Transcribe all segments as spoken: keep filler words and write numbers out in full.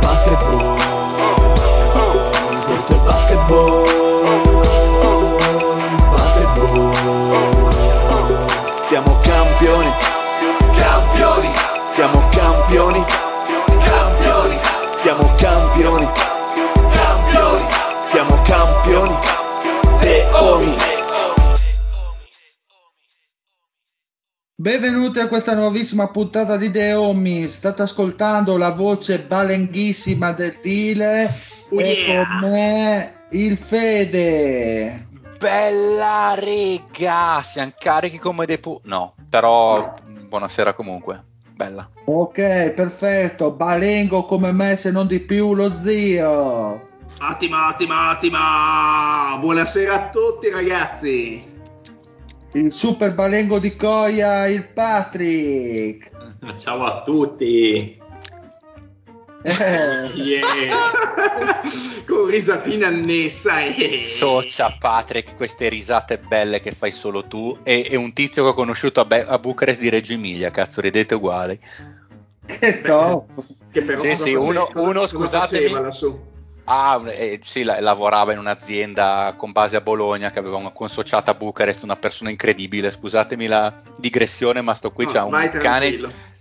basketball. Questo è basketball, basketball. Siamo campioni, campioni. Siamo campioni, campioni. Siamo campioni, campioni. Siamo campioni, The Omis. Benvenuti a questa nuovissima puntata di The Omis. State ascoltando la voce balenghissima del Dile, oh yeah. E con me il Fede. Bella rega, siamo carichi come dei pu... No, però buonasera comunque, bella. Ok, perfetto, balengo come me se non di più lo zio. Attima, attima, attima, buonasera a tutti ragazzi. Il super balengo di Coia, il Patrick. Ciao a tutti. Eh. Yeah. Con risatina annessa. Eh. Socia Patrick, queste risate belle che fai solo tu. E, e un tizio che ho conosciuto a, Be- a Bucarest di Reggio Emilia, cazzo, ridete uguali. Che top. Che però sì, sì, uno, uno scusatemi. Lassù. Ah, eh, sì, la, lavorava in un'azienda con base a Bologna che aveva una consociata a Bucarest, una persona incredibile. Scusatemi la digressione, ma sto qui, no, c'ha, un cane,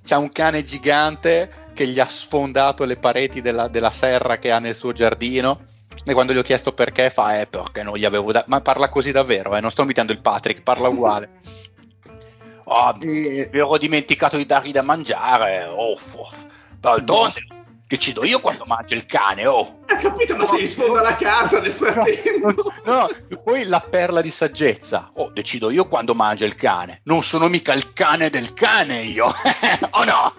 c'ha un cane gigante che gli ha sfondato le pareti della, della serra che ha nel suo giardino. E quando gli ho chiesto perché, fa: eh, perché non gli avevo dato. Ma parla così davvero, eh, non sto imitando il Patrick, parla uguale. Oh, e... mi ero dimenticato di dargli da mangiare. Oh, oh. D'altronde. No. Che ci do io quando mangio il cane, oh! Ha capito, ma no, se gli sfonda la casa nel frattempo! No, no, poi la perla di saggezza. Oh, decido io quando mangio il cane. Non sono mica il cane del cane, io! Oh no!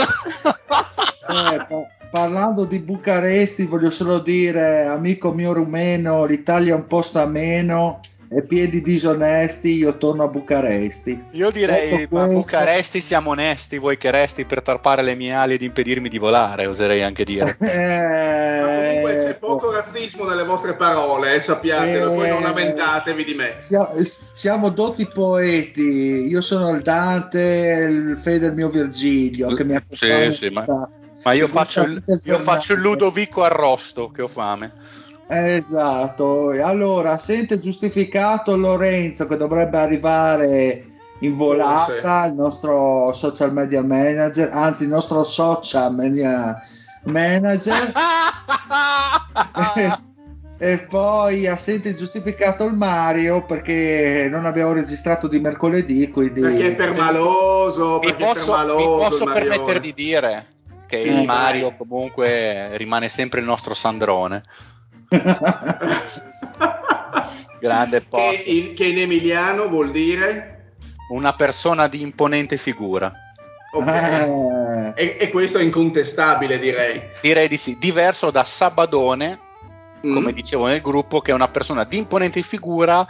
eh, pa- parlando di Bucaresti, voglio solo dire, amico mio rumeno, l'Italia è un posto ameno... e piedi disonesti, io torno a Bucaresti. Io direi, ma questo... Bucaresti siamo onesti, voi che resti per tarpare le mie ali ed impedirmi di volare, oserei anche dire. Eh... Ma comunque c'è poco razzismo nelle vostre parole, eh, sappiatelo, eh... poi non lamentatevi di me. Siamo, siamo dotti poeti, io sono il Dante, il Fede il mio Virgilio, L- che mi ha sì, sì, ma, ma io, faccio il, io faccio il Ludovico Arrosto, che ho fame. Esatto, allora assente giustificato Lorenzo che dovrebbe arrivare in volata, il nostro social media manager, anzi il nostro social media manager. e, e poi assente giustificato il Mario perché non abbiamo registrato di mercoledì, quindi perché è permaloso, perché mi posso, è permaloso, mi posso permettere di dire che sì, il Mario vai. Comunque rimane sempre il nostro Sandrone. Grande posto. Che, in, che in emiliano vuol dire una persona di imponente figura, okay. ah. e, e questo è incontestabile, direi direi di sì, diverso da Sabadone, mm. come dicevo nel gruppo, che è una persona di imponente figura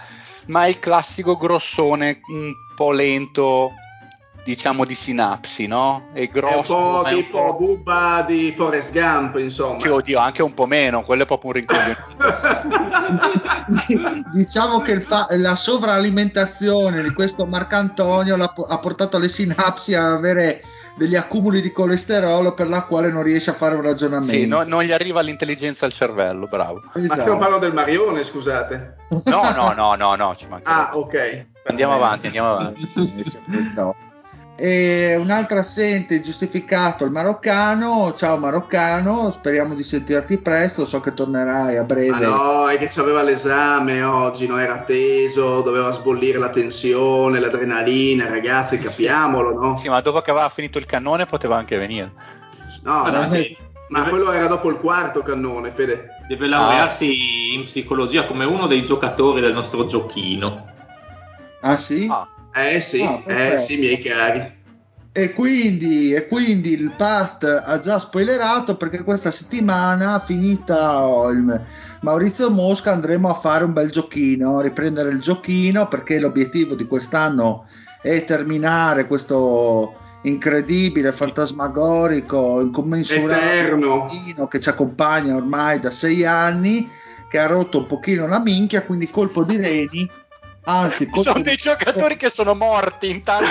ma è il classico grossone un po' lento, diciamo, di sinapsi, no? È grosso, è un po' tipo Bubba di Forrest Gump, insomma. Che oddio, anche un po' meno, quello è proprio un rincoglionito. Diciamo che il fa- la sovralimentazione di questo Marcantonio l'ha po- ha portato alle sinapsi a avere degli accumuli di colesterolo per la quale non riesce a fare un ragionamento. Sì, no, non gli arriva l'intelligenza al cervello, bravo. Esatto. Ma stiamo parlando del Marione, scusate. No, no, no, no, no, ci manca. Ah, ok. Andiamo avanti, andiamo avanti. E un altro assente giustificato, il maroccano. Ciao maroccano, speriamo di sentirti presto, so che tornerai a breve. Ma no, è che c'aveva l'esame oggi, no? Era teso, doveva sbollire la tensione, l'adrenalina, ragazzi, sì, capiamolo, no? Sì, ma dopo che aveva finito il cannone poteva anche venire. No, ma, perché, ma deve... quello era dopo il quarto cannone, Fede. Deve laurearsi ah. in psicologia come uno dei giocatori del nostro giochino. Ah sì? Ah. Eh sì, ah, eh sì, miei cari. E quindi, e quindi il Pat ha già spoilerato, perché questa settimana, finita il Maurizio Mosca, andremo a fare un bel giochino, riprendere il giochino, perché l'obiettivo di quest'anno è terminare questo incredibile, fantasmagorico, incommensurabile giochino che ci accompagna ormai da sei anni, che ha rotto un pochino la minchia, quindi colpo di reni. Anzi, sono dei giocatori che sono morti intanto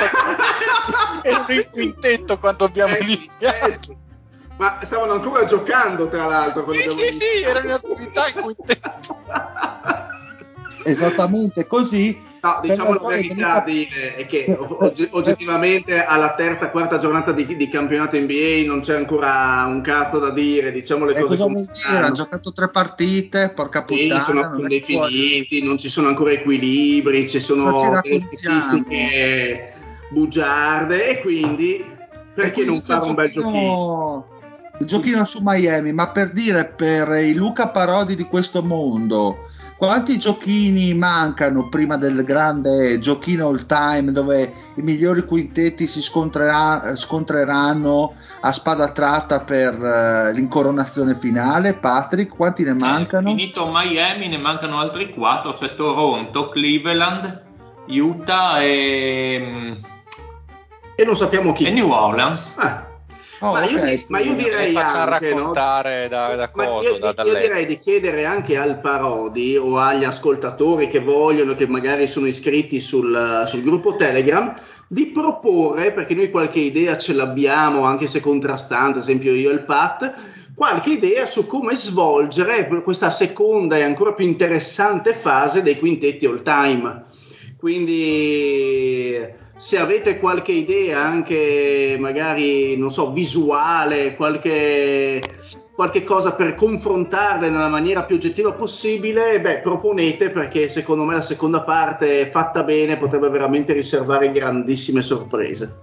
erano in quintetto quando abbiamo eh, iniziato eh, ma stavano ancora giocando, tra l'altro, sì sì iniziato. Sì, erano in attività in quintetto esattamente così. No, diciamo la verità è, Dile, è che oggettivamente alla terza quarta giornata di, di campionato N B A non c'è ancora un cazzo da dire, diciamo le e cose come stanno. Ha giocato tre partite, porca puttana, sì, sono, sono dei finiti, non ci sono ancora equilibri, ci sono delle statistiche bugiarde, e quindi perché e non fare un bel giochino giochino su Miami? Ma per dire, per i Luca Parodi di questo mondo, quanti giochini mancano prima del grande giochino all time, dove i migliori quintetti si scontrerà, scontreranno a spada tratta per uh, l'incoronazione finale? Patrick, quanti ne mancano? Eh, finito Miami ne mancano altri quattro, cioè Toronto, Cleveland, Utah e, e non sappiamo chi, e New Orleans. Eh. Oh, ma, okay, io di, ma io direi anche, no? da, da coso, io, da, da io direi di chiedere anche al Parodi o agli ascoltatori che vogliono, che magari sono iscritti sul, sul gruppo Telegram, di proporre, perché noi qualche idea ce l'abbiamo, anche se contrastante, ad esempio io e il Pat, qualche idea su come svolgere questa seconda e ancora più interessante fase dei quintetti all time. Quindi se avete qualche idea, anche magari, non so, visuale, qualche, qualche cosa per confrontarle nella maniera più oggettiva possibile, beh, proponete, perché secondo me la seconda parte fatta bene potrebbe veramente riservare grandissime sorprese.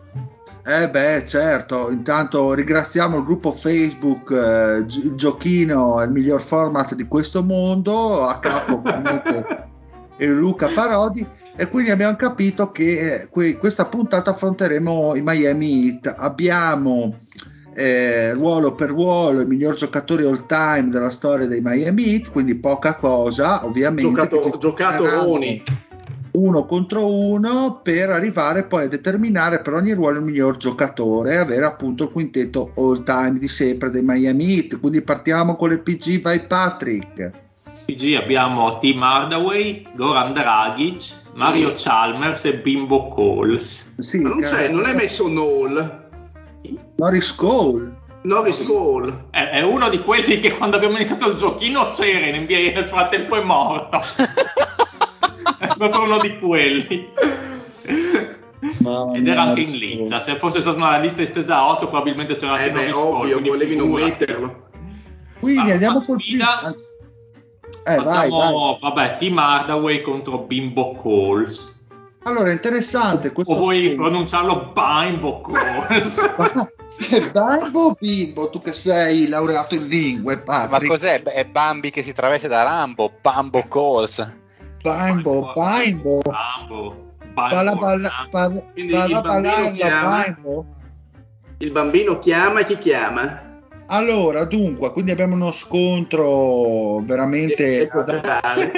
Eh beh, certo. Intanto ringraziamo il gruppo Facebook eh, gi- Giochino, il miglior format di questo mondo, a capo ovviamente e Luca Parodi. E quindi abbiamo capito che que- questa puntata affronteremo i Miami Heat. Abbiamo eh, ruolo per ruolo i miglior giocatori all time della storia dei Miami Heat, quindi poca cosa, ovviamente. Giocatoroni uno contro uno, per arrivare poi a determinare per ogni ruolo il miglior giocatore e avere appunto il quintetto all time di sempre dei Miami Heat. Quindi partiamo con le P G, vai Patrick. P G abbiamo Tim Hardaway, Goran Dragic, Mario Chalmers e Bimbo Coles. Sì, ma non, c'è, non è messo Noel. Norris Cole. Norris Cole. È, è uno di quelli che quando abbiamo iniziato il giochino c'era in N B A e nel frattempo è morto. È proprio uno di quelli. Mamma Ed era anche in lizza. Se fosse stata una lista estesa a otto probabilmente c'era eh Norris Cole. Ovvio, volevi non metterlo. Quindi ma andiamo col film. Eh, Facciamo, vai, vai. Vabbè, Tim Hardaway contro Bimbo Coles. Allora, interessante questo. O vuoi spin. Pronunciarlo Bimbo Coles? Bimbo Bimbo, tu che sei laureato in lingue, Patrick. Ma cos'è? È Bambi che si traveste da Rambo, Bambo Coles. Bimbo, Bimbo. Bimbo. Balla balla, Bimbo. Il bambino chiama chi chiama? Allora, dunque, quindi abbiamo uno scontro veramente ad darmi,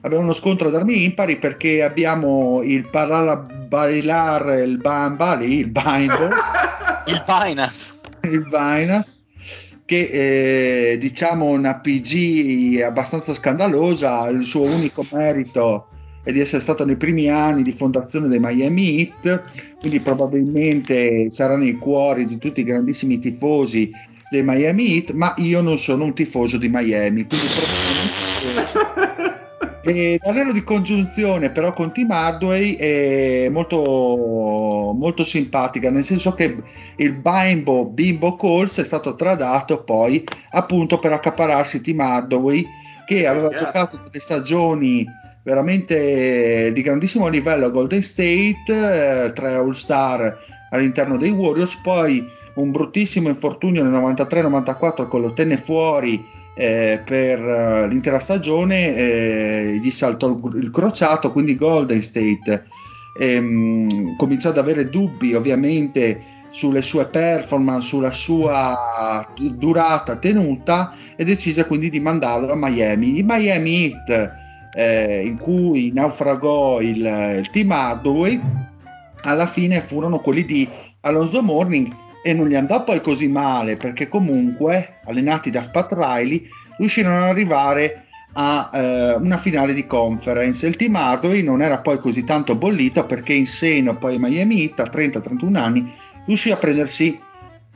abbiamo uno scontro ad armi impari, perché abbiamo il parala bailare, il bamba lì, il bimbo, il Binance, il Binance, che è, diciamo, una P G abbastanza scandalosa. Il suo unico merito e di essere stato nei primi anni di fondazione dei Miami Heat, quindi probabilmente sarà nei cuori di tutti i grandissimi tifosi dei Miami Heat, ma io non sono un tifoso di Miami, quindi E l'anello di congiunzione però con Tim Hardaway è molto, molto simpatica, nel senso che il Bimbo, Bimbo Coles è stato tradato poi appunto per accaparrarsi Tim Hardaway, che aveva yeah. giocato delle stagioni veramente di grandissimo livello a Golden State, eh, tre All-Star all'interno dei Warriors, poi un bruttissimo infortunio nel novantatré novantaquattro che lo tenne fuori Eh, per uh, l'intera stagione, eh, gli saltò il, il crociato, quindi Golden State ehm, cominciò ad avere dubbi ovviamente sulle sue performance, sulla sua durata, tenuta, e decise quindi di mandarlo a Miami. I Miami Heat, eh, in cui naufragò il, il Tim Hardaway, alla fine furono quelli di Alonzo Mourning, e non gli andò poi così male, perché comunque, allenati da Pat Riley, riuscirono ad arrivare a eh, una finale di conference. Il Tim Hardaway non era poi così tanto bollito, perché in seno poi Miami Heat, a trenta trentuno anni, riuscì a prendersi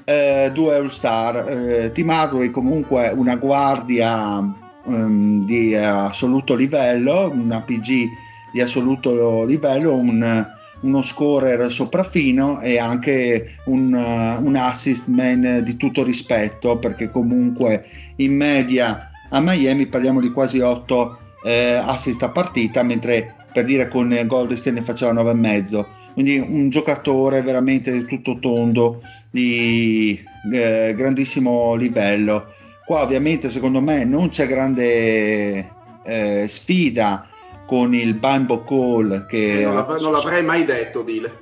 eh, due All-Star. Eh, Tim Hardaway comunque una guardia um, di assoluto livello, una P G di assoluto livello, un... uno scorer sopraffino e anche un, uh, un assist man di tutto rispetto, perché comunque in media a Miami parliamo di quasi otto eh, assist a partita, mentre per dire con Golden State ne faceva nove e mezzo, quindi un giocatore veramente tutto tondo di eh, grandissimo livello. Qua ovviamente secondo me non c'è grande eh, sfida con il Bimbo Cole, che eh, non, l'avrei, non l'avrei mai detto, Dile.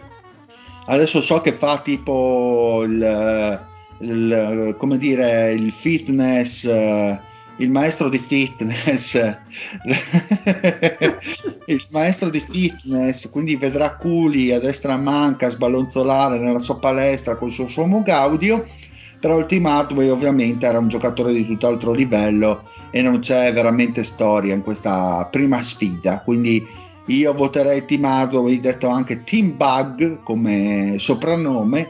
Adesso so che fa tipo il, il come dire il fitness, il maestro di fitness, il maestro di fitness, quindi vedrà culi a destra a manca sballonzolare nella sua palestra col suo sommo gaudio. Però il Tim Hardaway ovviamente era un giocatore di tutt'altro livello e non c'è veramente storia in questa prima sfida, quindi io voterei Tim Hardaway, detto anche Team Bug come soprannome,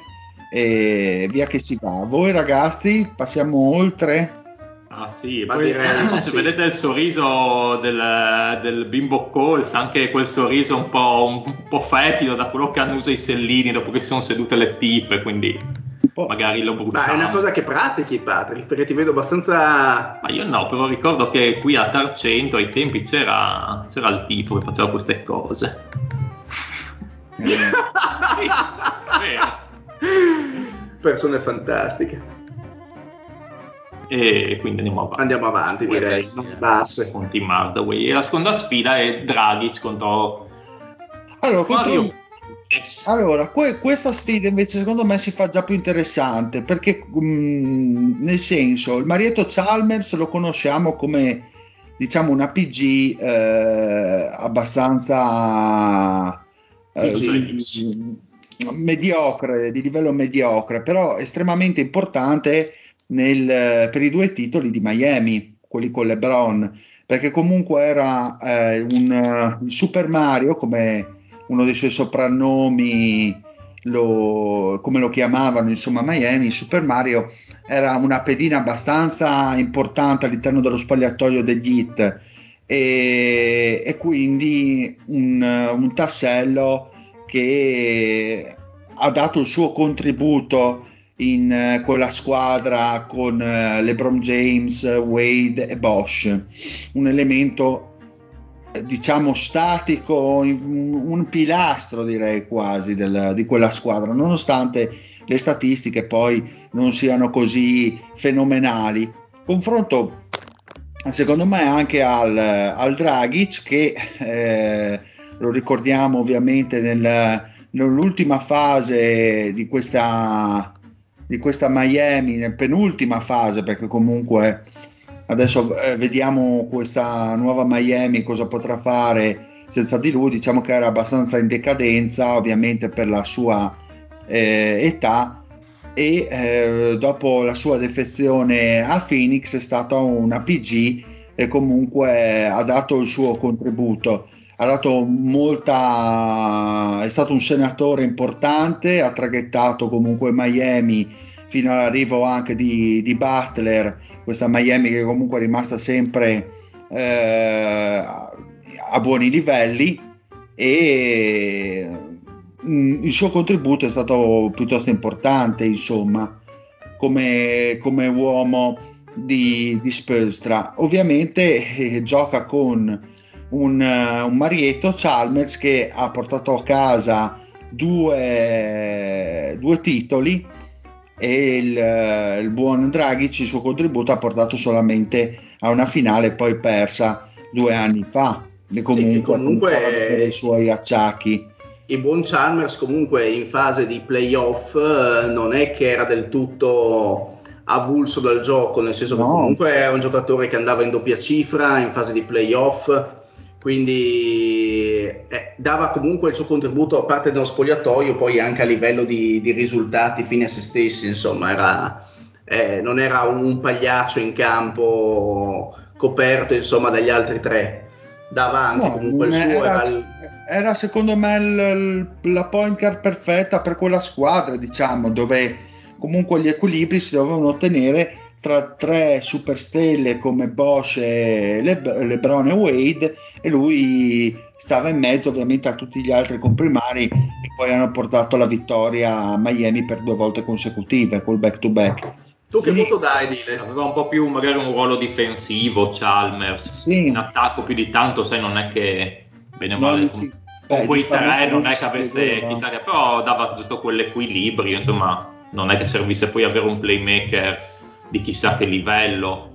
e via che si va. Voi ragazzi, passiamo oltre? Ah sì, poi direi, se sì. vedete il sorriso del, del Bimbo Coles, anche quel sorriso un po', un, un po' fetido da quello che annusa i sellini dopo che si sono sedute le tipe, quindi... magari lo bruciamo. Ma è una cosa che pratichi, Patrick, perché ti vedo abbastanza... Ma io no, però ricordo che qui a Tarcento ai tempi c'era, c'era il tipo che faceva queste cose. Eh. sì, vero. Persone fantastiche. E quindi andiamo avanti. Andiamo avanti, direi. Sì, basse. Con Tim Hardaway. E la seconda sfida è Dragic contro... Allora, Mario... contro... Allora, que- questa sfida invece secondo me si fa già più interessante, perché mh, nel senso, il Mario Chalmers lo conosciamo come, diciamo, una P G eh, abbastanza eh, di, mediocre, di livello mediocre, però estremamente importante nel, per i due titoli di Miami, quelli con LeBron, perché comunque era eh, un Super Mario, come... uno dei suoi soprannomi, lo, come lo chiamavano insomma Miami, Super Mario, era una pedina abbastanza importante all'interno dello spogliatoio degli Heat, e, e quindi un, un tassello che ha dato il suo contributo in quella squadra con LeBron James, Wade e Bosh, un elemento diciamo statico, un pilastro direi quasi del, di quella squadra, nonostante le statistiche poi non siano così fenomenali. Confronto secondo me anche al, al Dragic, che eh, lo ricordiamo ovviamente nel, nell'ultima fase di questa, di questa Miami, nel penultima fase, perché comunque adesso eh, vediamo questa nuova Miami cosa potrà fare senza di lui. Diciamo che era abbastanza in decadenza ovviamente per la sua eh, età, e eh, dopo la sua defezione a Phoenix è stata una P G e comunque ha dato il suo contributo, ha dato molta, è stato un senatore importante, ha traghettato comunque Miami fino all'arrivo anche di, di Butler, questa Miami che comunque è rimasta sempre eh, a buoni livelli, e il suo contributo è stato piuttosto importante, insomma, come, come uomo di, di Spoelstra. Ovviamente eh, gioca con un, un Marietto, Chalmers, che ha portato a casa due, due titoli, e il, il buon Dragic il suo contributo ha portato solamente a una finale poi persa due anni fa, e comunque, sì, comunque ha cominciato i suoi acciacchi. Il buon Chalmers comunque in fase di playoff non è che era del tutto avulso dal gioco, nel senso no. che comunque è un giocatore che andava in doppia cifra in fase di playoff, quindi eh, dava comunque il suo contributo a parte dello spogliatoio, poi anche a livello di, di risultati fine a se stessi, insomma, era, eh, non era un pagliaccio in campo coperto, insomma, dagli altri tre. Dava anche no, comunque il suo era, era, era secondo me il, la point guard perfetta per quella squadra, diciamo, dove comunque gli equilibri si dovevano ottenere tra tre superstelle come Bosh, e Le- LeBron e Wade, e lui stava in mezzo ovviamente a tutti gli altri comprimari che poi hanno portato la vittoria a Miami per due volte consecutive col back to back. Tu che voto dai, Dile? Aveva un po' più magari un ruolo difensivo Chalmers, sì. In attacco più di tanto, sai, non è che bene o male con, beh, con quei tre non è che avesse chissà che, però dava giusto quell'equilibrio, insomma. Non è che servisse poi avere un playmaker di chissà che livello.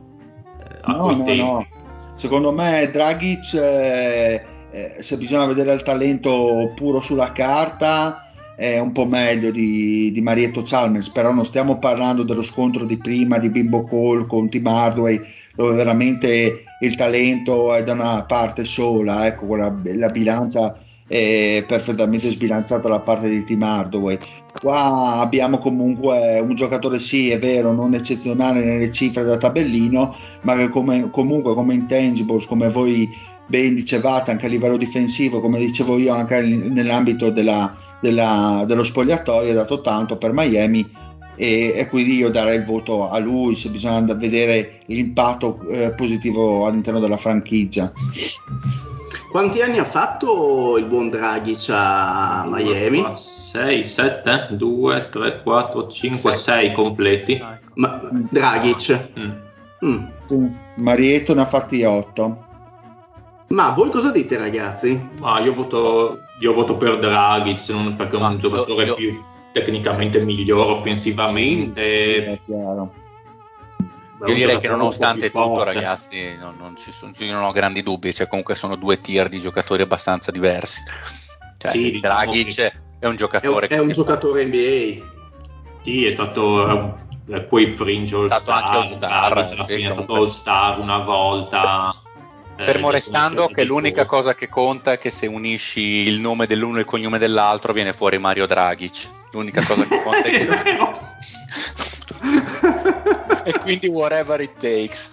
Eh, a no, no, no. Secondo me Dragic, eh, eh, se bisogna vedere il talento puro sulla carta, è un po' meglio di, di Marietto Chalmers, però non stiamo parlando dello scontro di prima di Bimbo Coles con Tim Hardaway, dove veramente il talento è da una parte sola, ecco, la, la bilancia è perfettamente sbilanciata dalla parte di Tim Hardaway. Qua abbiamo comunque un giocatore, sì, è vero, non eccezionale nelle cifre da tabellino, ma che come, comunque come intangibles, come voi ben dicevate, anche a livello difensivo, come dicevo io, anche nell'ambito della, della, dello spogliatoio ha dato tanto per Miami, e, e quindi io darei il voto a lui, se bisogna andare a vedere l'impatto eh, positivo all'interno della franchigia. Quanti anni ha fatto il buon Dragic a Miami? sei, sette, due, tre, quattro, cinque, sei completi. Ma, Dragic. Mm. Mm. Sì. Marietto ne ha fatti otto. Ma voi cosa dite, ragazzi? Ma io voto, io voto per Dragic, non perché è un Ma, giocatore io, io. più tecnicamente migliore offensivamente. È chiaro. Io direi che nonostante tutto, ragazzi, non, non ci sono, io non ho grandi dubbi, cioè comunque sono due tier di giocatori abbastanza diversi. Cioè, sì, diciamo Dragic è un giocatore, è un, è un giocatore N B A. Sì, è stato eh, quei fringe all star, star sì, fine, è stato all star una volta. Fermo eh, restando che l'unica cosa che conta è che se unisci il nome dell'uno e il cognome dell'altro viene fuori Mario Dragic. L'unica cosa che conta è questo. E quindi whatever it takes.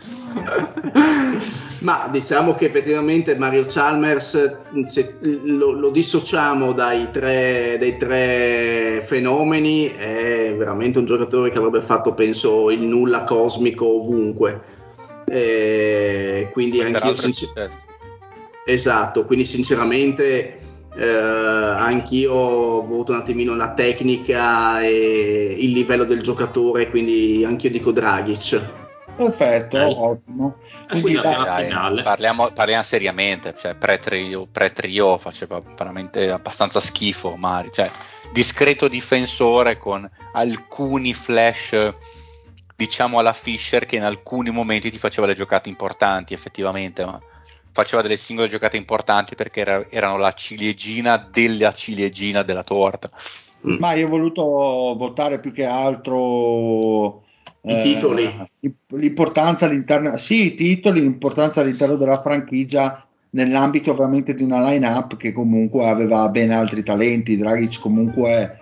Ma diciamo che effettivamente Mario Chalmers, se lo, lo dissociamo dai tre, dei tre fenomeni, è veramente un giocatore che avrebbe fatto, penso, il nulla cosmico ovunque, e quindi anch'io sincer- esatto, quindi sinceramente Eh, anch'io voto un attimino la tecnica e il livello del giocatore, quindi anch'io dico Dragic. Perfetto, dai. Ottimo. Quindi, quindi dai, dai, parliamo, parliamo seriamente, cioè, pre-trio, pre-trio faceva veramente abbastanza schifo Mari, cioè, discreto difensore con alcuni flash, diciamo alla Fisher, che in alcuni momenti ti faceva le giocate importanti effettivamente, ma faceva delle singole giocate importanti perché era, erano la ciliegina della ciliegina della torta. Mm. Ma io ho voluto votare più che altro i eh, titoli, l'importanza all'interno, sì, i titoli, l'importanza all'interno della franchigia nell'ambito ovviamente di una line up che comunque aveva ben altri talenti. Dragic comunque,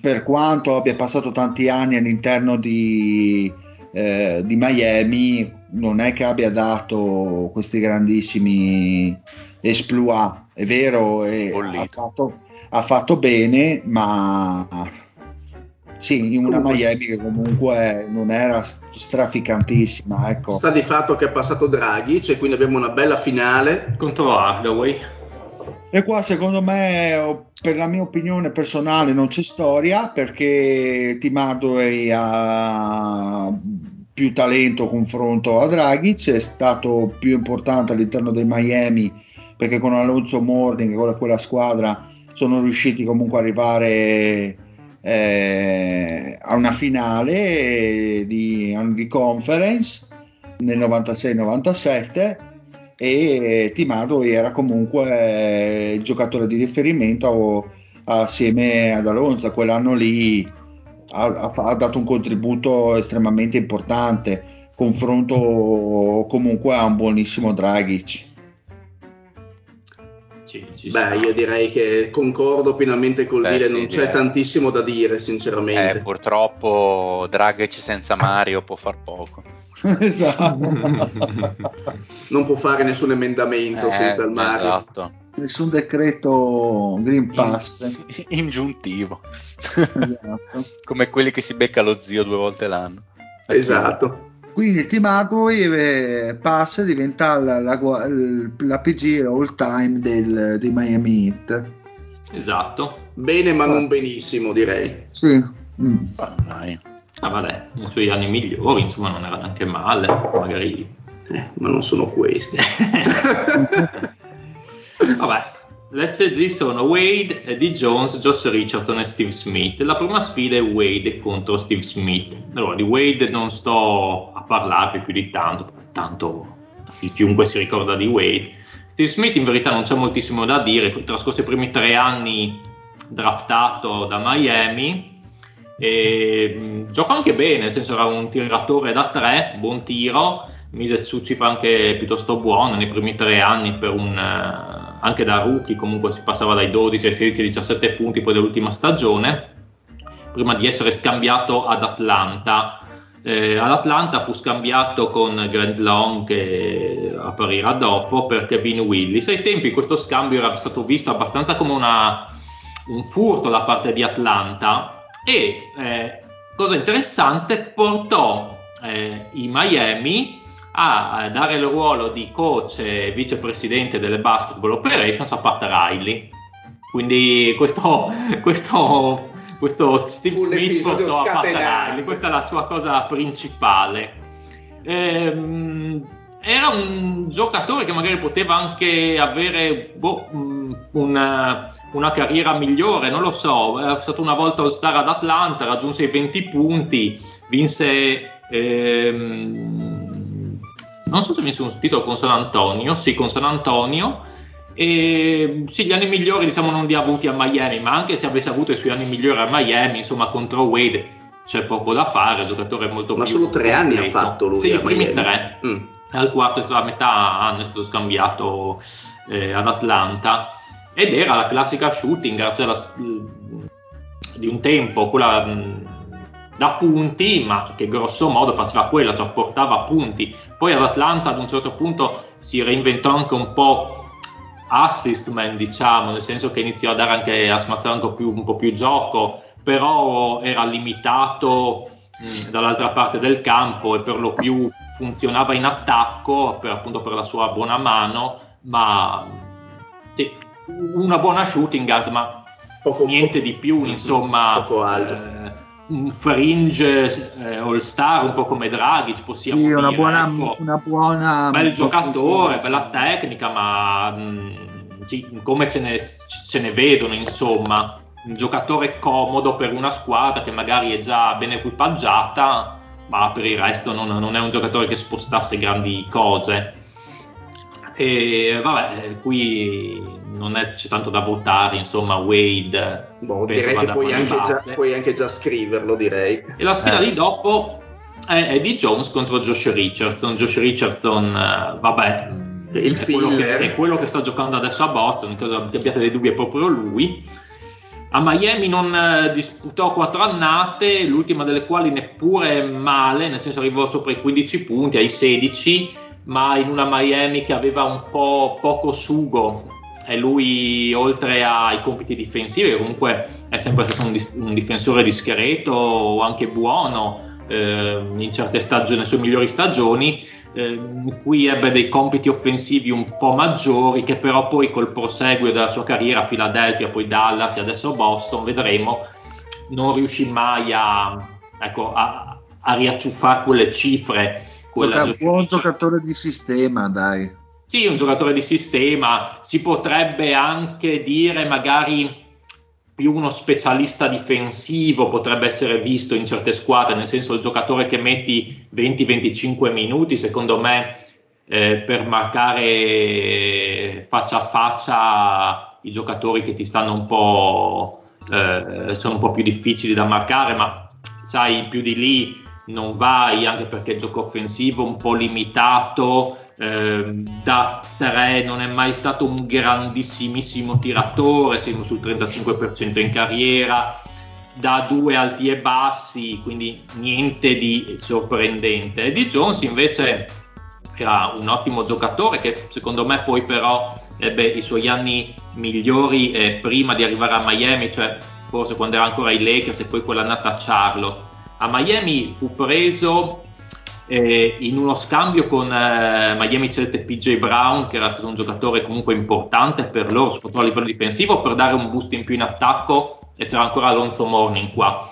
per quanto abbia passato tanti anni all'interno di eh, di Miami, non è che abbia dato questi grandissimi esploit, è vero, è, ha, fatto, ha fatto bene, ma Sì, in una Miami che comunque non era straficantissima, ecco. Sta di fatto che è passato Dragic, cioè, quindi abbiamo una bella finale contro Hardaway. E qua secondo me, per la mia opinione personale, non c'è storia, perché Tim Hardaway ha più talento confronto a Dragic, è stato più importante all'interno dei Miami, perché con Alonzo Mourning e con quella squadra sono riusciti comunque ad arrivare Eh, a una finale di, di conference nel novantasei novantasette, e Tim Hardaway era comunque il giocatore di riferimento assieme ad Alonzo. Quell'anno lì ha, ha dato un contributo estremamente importante, confronto comunque a un buonissimo Dragic. Beh, io direi che concordo pienamente col Beh, dire, sì, non c'è direi. tantissimo da dire, sinceramente. Eh, purtroppo Dragic senza Mario può far poco. Esatto. Non può fare nessun emendamento eh, senza il Mario. Esatto. Nessun decreto Green Pass. In, ingiuntivo. Esatto. Come quelli che si becca lo zio due volte l'anno. Esatto. Quindi Tim Hardaway passa e diventa la, la, la P G all time del, dei Miami Heat. Esatto. Bene, ma non benissimo, direi. Sì. Mm. Ah, ah, vabbè, nei suoi anni migliori, insomma, non era neanche male, magari. Eh, ma non sono questi. Vabbè. L'S G sono Wade, Eddie Jones, Josh Richardson e Steve Smith. La prima sfida è Wade contro Steve Smith. Allora, di Wade non sto a parlarvi più di tanto, tanto chiunque si ricorda di Wade. Steve Smith in verità non c'è moltissimo da dire, trascorso i primi tre anni draftato da Miami, e gioca anche bene, nel senso era un tiratore da tre, buon tiro, mise su cifre anche piuttosto buone nei primi tre anni per un... anche da rookie comunque si passava dai dodici ai sedici ai diciassette punti poi dell'ultima stagione, prima di essere scambiato ad Atlanta. Eh, ad Atlanta fu scambiato con Grant Long, che apparirà dopo, per Kevin Willis. Ai tempi questo scambio era stato visto abbastanza come una, un furto da parte di Atlanta, e eh, cosa interessante, portò eh, i Miami a dare il ruolo di coach e vicepresidente delle Basketball Operations a Pat Riley. Quindi questo, questo, questo Steve Un Smith portò a Pat Riley, questa è la sua cosa principale. Ehm, era un giocatore che magari poteva anche avere boh, una, una carriera migliore, non lo so, è stato una volta All-Star ad Atlanta, raggiunse i venti punti, vinse... Ehm, non so se vinse un titolo con San Antonio, sì, con San Antonio, e sì, gli anni migliori diciamo non li ha avuti a Miami, ma anche se avesse avuto i suoi anni migliori a Miami, insomma, contro Wade c'è poco da fare, il giocatore è molto ma più... Ma solo tre anni ha fatto lui. Sì, i primi tre, mm. al quarto, a metà anno è stato scambiato eh, ad Atlanta, ed era la classica shooting, cioè la, di un tempo, quella... Mh, da punti, ma che grosso modo faceva quella, cioè portava punti. Poi ad Atlanta ad un certo punto si reinventò anche un po' assist man, diciamo, nel senso che iniziò a dare anche a smazzare anche più, un po' più gioco, però era limitato mh, dall'altra parte del campo e per lo più funzionava in attacco, per, appunto per la sua buona mano, ma sì, una buona shooting guard, ma poco, niente poco, di più, insomma, poco alto. Eh, un fringe eh, all-star, un po' come Dragic, possiamo sì, dire. Una buona, ecco, una buona... Bel giocatore, bella tecnica, ma mh, sì, come ce ne, ce ne vedono, insomma. Un giocatore comodo per una squadra che magari è già ben equipaggiata, ma per il resto non, non è un giocatore che spostasse grandi cose. E vabbè, qui... non è, c'è tanto da votare, insomma, Wade boh, direi che puoi anche, già, puoi anche già scriverlo, direi. E la sfida eh. lì dopo è Eddie Jones contro Josh Richardson. Josh Richardson, vabbè, il è, quello che, è quello che sta giocando adesso a Boston, caso abbiate dei dubbi è proprio lui. A Miami non disputò quattro annate, l'ultima delle quali neppure male, nel senso arrivò sopra i quindici punti, ai sedici, ma in una Miami che aveva un po' poco sugo. e lui, oltre ai compiti difensivi, che comunque è sempre stato un, dif- un difensore discreto o anche buono eh, in certe stagioni, nelle sue migliori stagioni, eh, qui ebbe dei compiti offensivi un po' maggiori, che però poi col proseguo della sua carriera a Philadelphia, poi Dallas e adesso Boston, vedremo, non riuscì mai a, ecco, a, a riacciuffare quelle cifre. Quella Gioca- buon giocatore di sistema, dai. Sì, un giocatore di sistema, si potrebbe anche dire magari più uno specialista difensivo, potrebbe essere visto in certe squadre, nel senso il giocatore che metti venti venticinque minuti, secondo me, eh, per marcare faccia a faccia i giocatori che ti stanno un po', eh, sono un po' più difficili da marcare, ma sai, più di lì non vai, anche perché il gioco offensivo un po' limitato, eh, da tre non è mai stato un grandissimissimo tiratore, siamo sul trentacinque per cento in carriera, da due alti e bassi, quindi niente di sorprendente. Eddie Jones invece era un ottimo giocatore che secondo me poi però ebbe i suoi anni migliori eh, prima di arrivare a Miami, cioè forse quando era ancora ai Lakers e poi quell'annata a Charlotte. A Miami fu preso eh, in uno scambio con eh, Miami Heat e P J Brown, che era stato un giocatore comunque importante per loro, soprattutto a livello difensivo, per dare un boost in più in attacco, e c'era ancora Alonzo Mourning qua.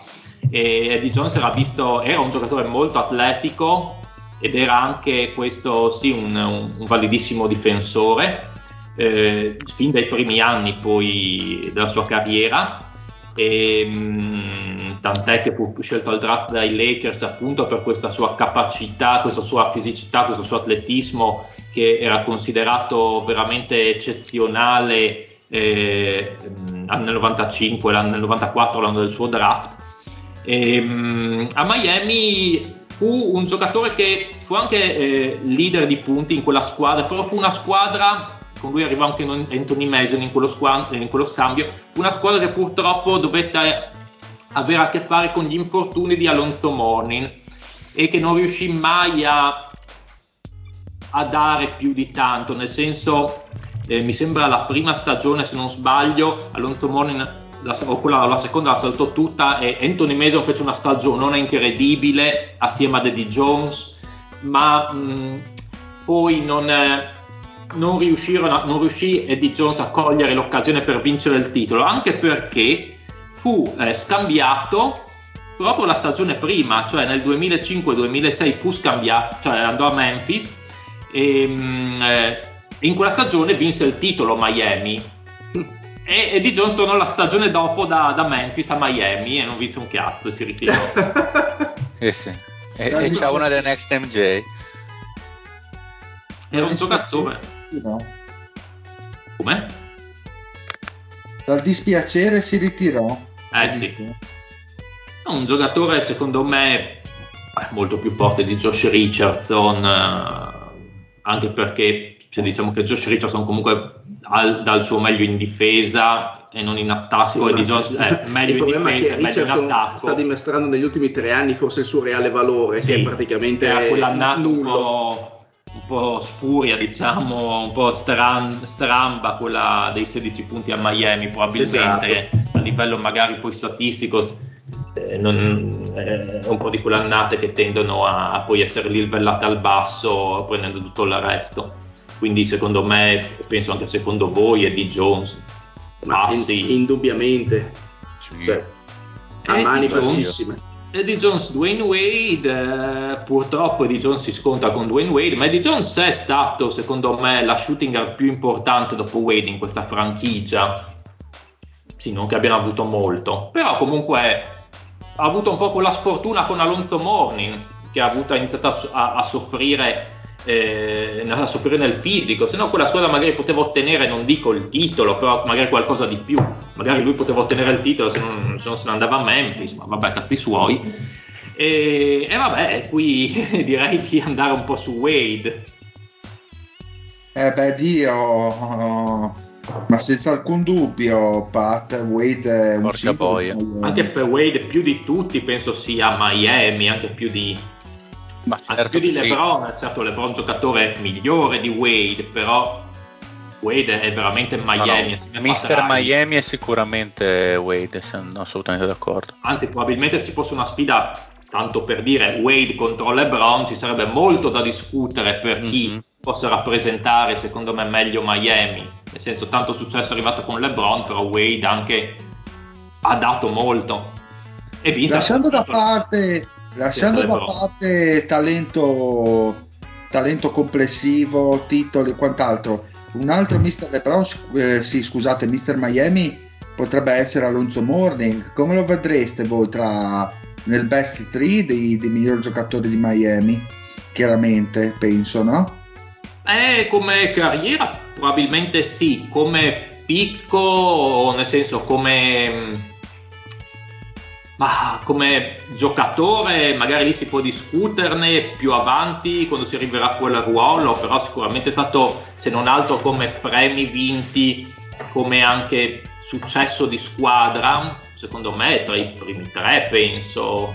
E Eddie Jones era visto, era un giocatore molto atletico ed era anche questo, sì, un, un, un validissimo difensore, eh, fin dai primi anni poi della sua carriera. E, mh, tant'è che fu scelto al draft dai Lakers appunto per questa sua capacità, questa sua fisicità, questo suo atletismo, che era considerato veramente eccezionale eh, nel novantacinque, nel novantaquattro, l'anno del suo draft. E, mh, a Miami fu un giocatore che fu anche eh, leader di punti in quella squadra, però fu una squadra, con lui arrivò anche Anthony Mason in quello, squ- in quello scambio, una squadra che purtroppo dovette avere a che fare con gli infortuni di Alonzo Mourning e che non riuscì mai a, a dare più di tanto, nel senso eh, mi sembra la prima stagione, se non sbaglio, Alonzo Mourning la, o quella, la seconda la saltò tutta, e Anthony Mason fece una stagionona incredibile assieme ad Eddie Jones, ma mh, poi non... Eh, Non, riuscirono, non riuscì Eddie Jones a cogliere l'occasione per vincere il titolo, anche perché fu eh, scambiato proprio la stagione prima, cioè nel duemilacinque duemilasei fu scambiato, cioè andò a Memphis e mh, eh, in quella stagione vinse il titolo Miami, e Eddie Jones tornò la stagione dopo da, da Memphis a Miami e non vinse un cazzo e si ritirò. Eh sì. E, e c'è una del Next M J. Era un giocatore. Come? Dal dispiacere si ritirò. Eh sì. Un giocatore secondo me molto più forte di Josh Richardson, anche perché se diciamo che Josh Richardson comunque al, dal suo meglio in difesa e non in attacco, sì, e di Josh, eh, meglio il in problema difesa, è che Richardson sta dimostrando negli ultimi tre anni forse il suo reale valore, sì, che è praticamente nullo. Un po' spuria, diciamo, un po' stran- stramba quella dei sedici punti a Miami, probabilmente, esatto. A livello magari poi statistico eh, non, eh, un po' di quelle annate che tendono a, a poi essere livellate al basso prendendo tutto il resto, quindi secondo me, penso anche secondo voi, Eddie Jones passi in, indubbiamente, sì. Cioè, a mani bassissime. Eddie Jones, Dwyane Wade, eh, purtroppo Eddie Jones si scontra con Dwyane Wade, ma Eddie Jones è stato secondo me la shooting guard più importante dopo Wade in questa franchigia, sì, non che abbiano avuto molto, però comunque ha avuto un po' quella sfortuna con Alonzo Mourning, che ha, avuto, ha iniziato a, a, soffrire, eh, a soffrire nel fisico, se no quella squadra magari poteva ottenere, non dico il titolo, però magari qualcosa di più. Magari lui poteva ottenere il titolo se non se, non se ne andava a Memphis, ma vabbè, cazzi suoi. E, e vabbè, qui direi di andare un po' su Wade. Eh beh, Dio, oh, ma senza alcun dubbio, Pat, Wade è un cinque. Anche per Wade più di tutti, penso sia Miami, anche più di, ma certo, anche più di LeBron, sì. Certo, LeBron è un giocatore migliore di Wade, però Wade è veramente Miami. No, no. mister Miami è sicuramente Wade, sono assolutamente d'accordo. Anzi, probabilmente se ci fosse una sfida, tanto per dire, Wade contro LeBron, ci sarebbe molto da discutere per chi mm-hmm. possa rappresentare, secondo me, meglio Miami. Nel senso, tanto successo è arrivato con LeBron, però Wade anche ha dato molto. E vinto, lasciando da parte, lasciando da parte talento, talento complessivo, titoli e quant'altro, un altro mister LeBron, eh, sì, scusate, mister Miami potrebbe essere Alonzo Mourning. Come lo vedreste voi tra nel best three dei, dei migliori giocatori di Miami? Chiaramente, penso, no? Eh, come carriera probabilmente sì, come picco, nel senso come... Ma come giocatore magari lì si può discuterne più avanti quando si arriverà a quel ruolo, però sicuramente è stato, se non altro come premi vinti, come anche successo di squadra, secondo me è tra i primi tre, penso.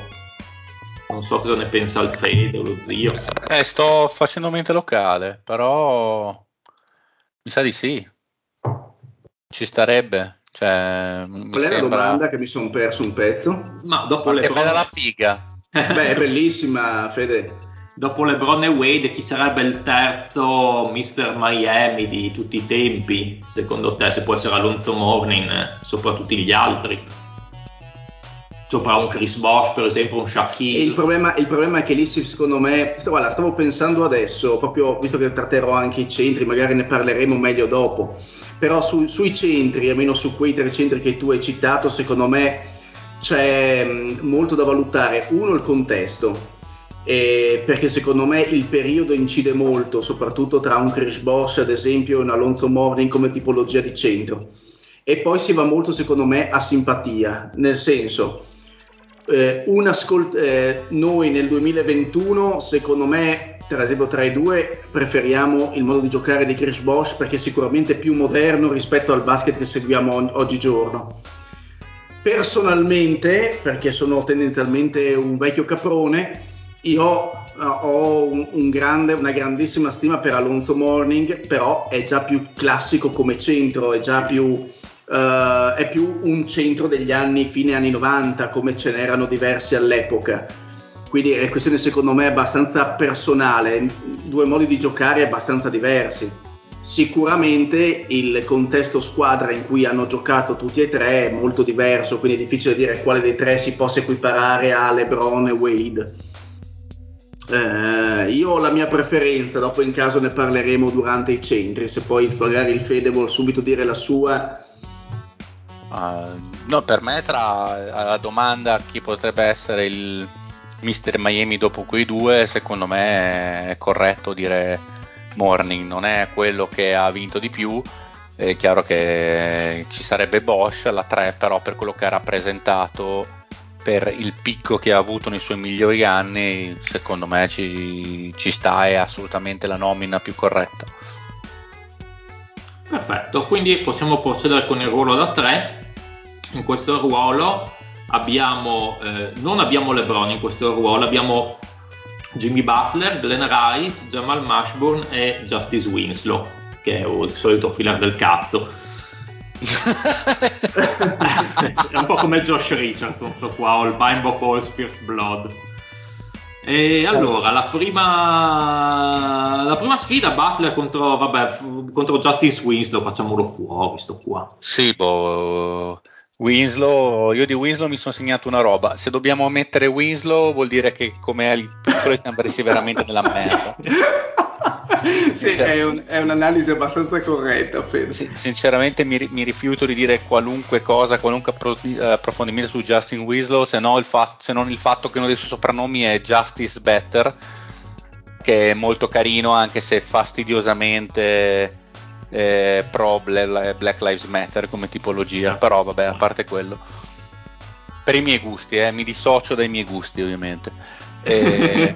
Non so cosa ne pensa il Fede o lo Zio. Eh, sto facendo mente locale, però mi sa di sì, ci starebbe. Cioè, qual è sembra... la domanda che mi sono perso un pezzo? Ma dopo ma LeBron... Che bella la figa. Beh, è bellissima, Fede. Dopo LeBron e Wade, chi sarebbe il terzo mister Miami di tutti i tempi? Secondo te, se può essere Alonzo Mourning, eh, sopra tutti gli altri? Sopra un Chris Bosh, per esempio, un Shaquille? Il problema, il problema è che lì, secondo me, guarda, stavo pensando adesso, proprio visto che tratterò anche i centri, magari ne parleremo meglio dopo. Però su, sui centri, almeno su quei tre centri che tu hai citato, secondo me c'è molto da valutare. Uno, il contesto, eh, perché secondo me il periodo incide molto, soprattutto tra un Chris Bosh, ad esempio, e un Alonzo Mourning come tipologia di centro. E poi si va molto, secondo me, a simpatia, nel senso, eh, un ascol- eh, noi nel duemilaventuno, secondo me, per esempio tra i due preferiamo il modo di giocare di Chris Bosh, perché è sicuramente più moderno rispetto al basket che seguiamo oggigiorno. Personalmente, perché sono tendenzialmente un vecchio caprone, io ho un, un grande, una grandissima stima per Alonzo Mourning, però è già più classico come centro, è già più... Uh, è più un centro degli anni, fine anni novanta, come ce n'erano diversi all'epoca. Quindi è questione, secondo me, abbastanza personale, due modi di giocare abbastanza diversi. Sicuramente il contesto squadra in cui hanno giocato tutti e tre è molto diverso, quindi è difficile dire quale dei tre si possa equiparare a LeBron e Wade. Eh, io ho la mia preferenza, dopo in caso ne parleremo durante i centri, se poi magari il Fede vuol subito dire la sua. Uh, no, per me tra la domanda chi potrebbe essere il... mister Miami dopo quei due, secondo me è corretto dire Mourning, non è quello che ha vinto di più, è chiaro che ci sarebbe Bosh alla tre, però per quello che ha rappresentato, per il picco che ha avuto nei suoi migliori anni, secondo me ci, ci sta, è assolutamente la nomina più corretta. Perfetto, quindi possiamo procedere con il ruolo da tre. In questo ruolo abbiamo, eh, non abbiamo LeBron in questo ruolo, abbiamo Jimmy Butler, Glenn Rice, Jamal Mashburn e Justise Winslow, che è il solito filare del cazzo. È un po' come Josh Richardson sto qua, o il Bimbo Coles First Blood. E allora la prima la prima sfida, Butler contro vabbè contro Justise Winslow, facciamolo fuori sto qua. Sì, boh, Winslow, io di Winslow mi sono segnato una roba. Se dobbiamo mettere Winslow, vuol dire che come è il piccolo siamo presi veramente nella merda. Sì, cioè, è, un, è un'analisi abbastanza corretta, Fede. Sì, sinceramente mi, mi rifiuto di dire qualunque cosa, qualunque approfondimento su Justise Winslow, se, no il fa- se non il fatto che uno dei suoi soprannomi è Justice Better, che è molto carino, anche se fastidiosamente... Eh, pro Black Lives Matter come tipologia, però vabbè, a parte quello, per i miei gusti, eh, mi dissocio dai miei gusti ovviamente. Eh,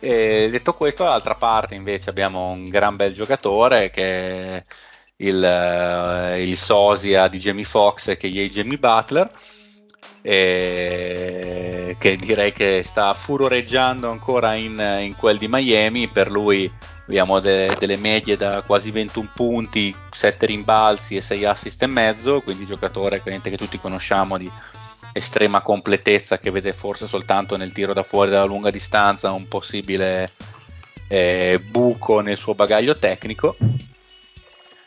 eh, detto questo, dall'altra parte invece abbiamo un gran bel giocatore che è il, eh, il sosia di Jamie Foxx, che è Jimmy Butler, eh, che direi che sta furoreggiando ancora in, in quel di Miami. Per lui Abbiamo de- delle medie da quasi ventuno punti, sette rimbalzi e sei assist e mezzo, quindi giocatore che tutti conosciamo, di estrema completezza, che vede forse soltanto nel tiro da fuori dalla lunga distanza un possibile eh, buco nel suo bagaglio tecnico.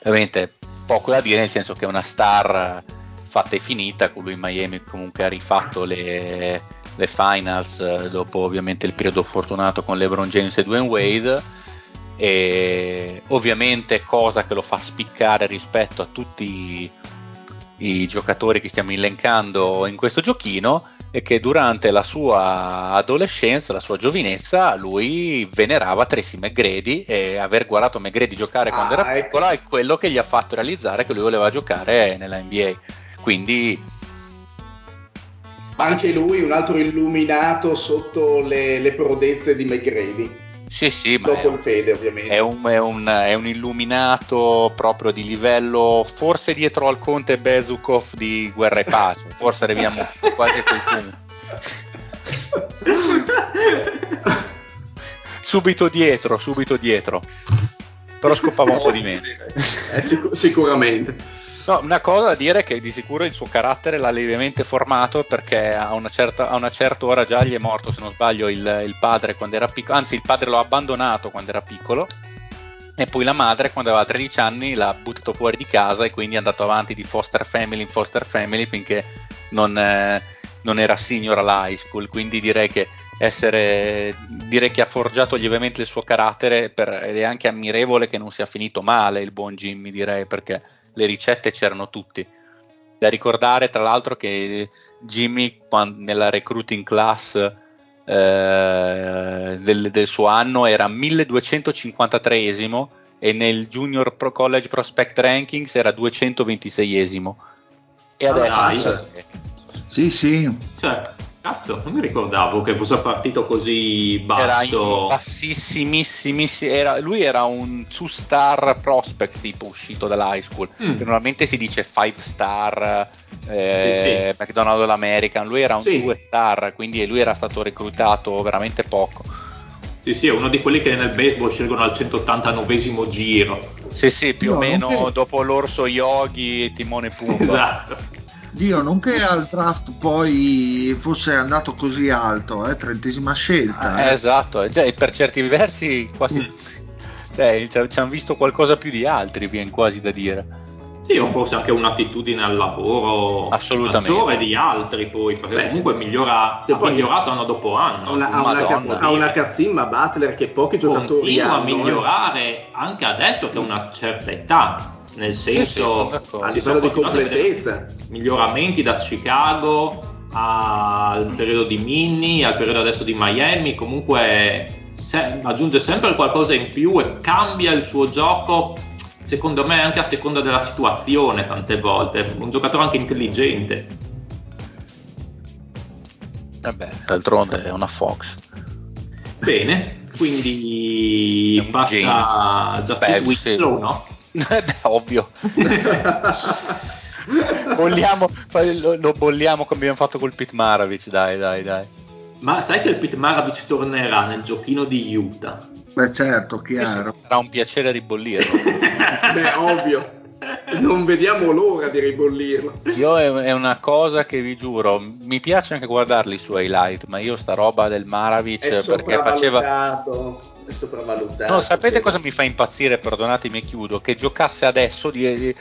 Ovviamente poco da dire, nel senso che è una star fatta e finita. Lui in Miami comunque ha rifatto le, le finals dopo ovviamente il periodo fortunato con LeBron James e Dwyane Wade, e ovviamente cosa che lo fa spiccare rispetto a tutti i giocatori che stiamo elencando in questo giochino è che durante la sua adolescenza, la sua giovinezza, lui venerava Tracy McGrady, e aver guardato McGrady giocare quando ah, era piccola è quello che gli ha fatto realizzare che lui voleva giocare nella N B A. Quindi anche lui un altro illuminato sotto le, le prodezze di McGrady. Sì, sì, ma dopo è, il Fede, ovviamente. È un, è, un, è un illuminato proprio di livello, forse dietro al Conte Bezukov di Guerra e Pace, forse arriviamo quasi a quel punto. Subito dietro, subito dietro. Però scopava un po' di meno. Eh, sicur- sicuramente. No, una cosa da dire è che di sicuro il suo carattere l'ha levemente formato, perché a una certa, a una certa ora già gli è morto, se non sbaglio, il, il padre quando era piccolo, anzi il padre lo ha abbandonato quando era piccolo, e poi la madre quando aveva tredici anni l'ha buttato fuori di casa, e quindi è andato avanti di foster family in foster family finché non, eh, non era senior all'high school. Quindi direi che essere dire che ha forgiato lievemente il suo carattere, per, ed è anche ammirevole che non sia finito male il buon Jimmy, direi, perché le ricette c'erano tutti. Da ricordare tra l'altro che Jimmy quando, nella recruiting class eh, del, del suo anno era milleduecentocinquantatreesimo, e nel Junior Pro College Prospect Rankings era duecentoventiseiesimo. E adesso ah, cioè, sì sì cioè, cazzo, non mi ricordavo che fosse partito così basso. Era bassissimissimissimo. Era, lui era un two-star prospect tipo uscito dall'high school. Mm. Che normalmente si dice five-star, eh, sì, sì. McDonald's American. Lui era un sì. two-star, quindi lui era stato reclutato veramente poco. Sì, sì, è uno di quelli che nel baseball scelgono al centottantanovesimo giro. Sì, sì, più no, o meno che... dopo l'orso Yogi e Timone e Pumba. Esatto. Dio, non che al draft poi fosse andato così alto, eh, trentesima scelta. Ah, eh. Esatto, cioè, per certi versi quasi, mm. cioè, ci hanno visto qualcosa più di altri, viene quasi da dire. Sì, o forse anche un'attitudine al lavoro maggiore di altri, poi, perché beh, comunque migliora, ha poi migliorato anno dopo anno. Una, ha una, cazz- ha una cazzimma Butler che pochi giocatori continua hanno. Continua a migliorare anche adesso che ha una certa età. Nel senso, sì, sì, a livello di completezza, miglioramenti da Chicago al periodo di Minnie, al periodo adesso di Miami. Comunque se, aggiunge sempre qualcosa in più e cambia il suo gioco, secondo me anche a seconda della situazione, tante volte un giocatore anche intelligente. Vabbè, d'altronde è una Fox. Bene, quindi passa Justise Winslow, no? Beh, ovvio. Bolliamo, lo, lo bolliamo come abbiamo fatto col Pete Maravich. Dai, dai, dai. Ma sai che il Pete Maravich tornerà nel giochino di Utah? Beh, certo, chiaro. Sarà un piacere ribollirlo. Beh, ovvio. Non vediamo l'ora di ribollirlo. Io è, è una cosa che vi giuro, mi piace anche guardarli i suoi highlight, ma io sta roba del Maravich perché faceva... No, sapete cosa mi fa impazzire? Perdonatemi e chiudo. Che giocasse adesso ci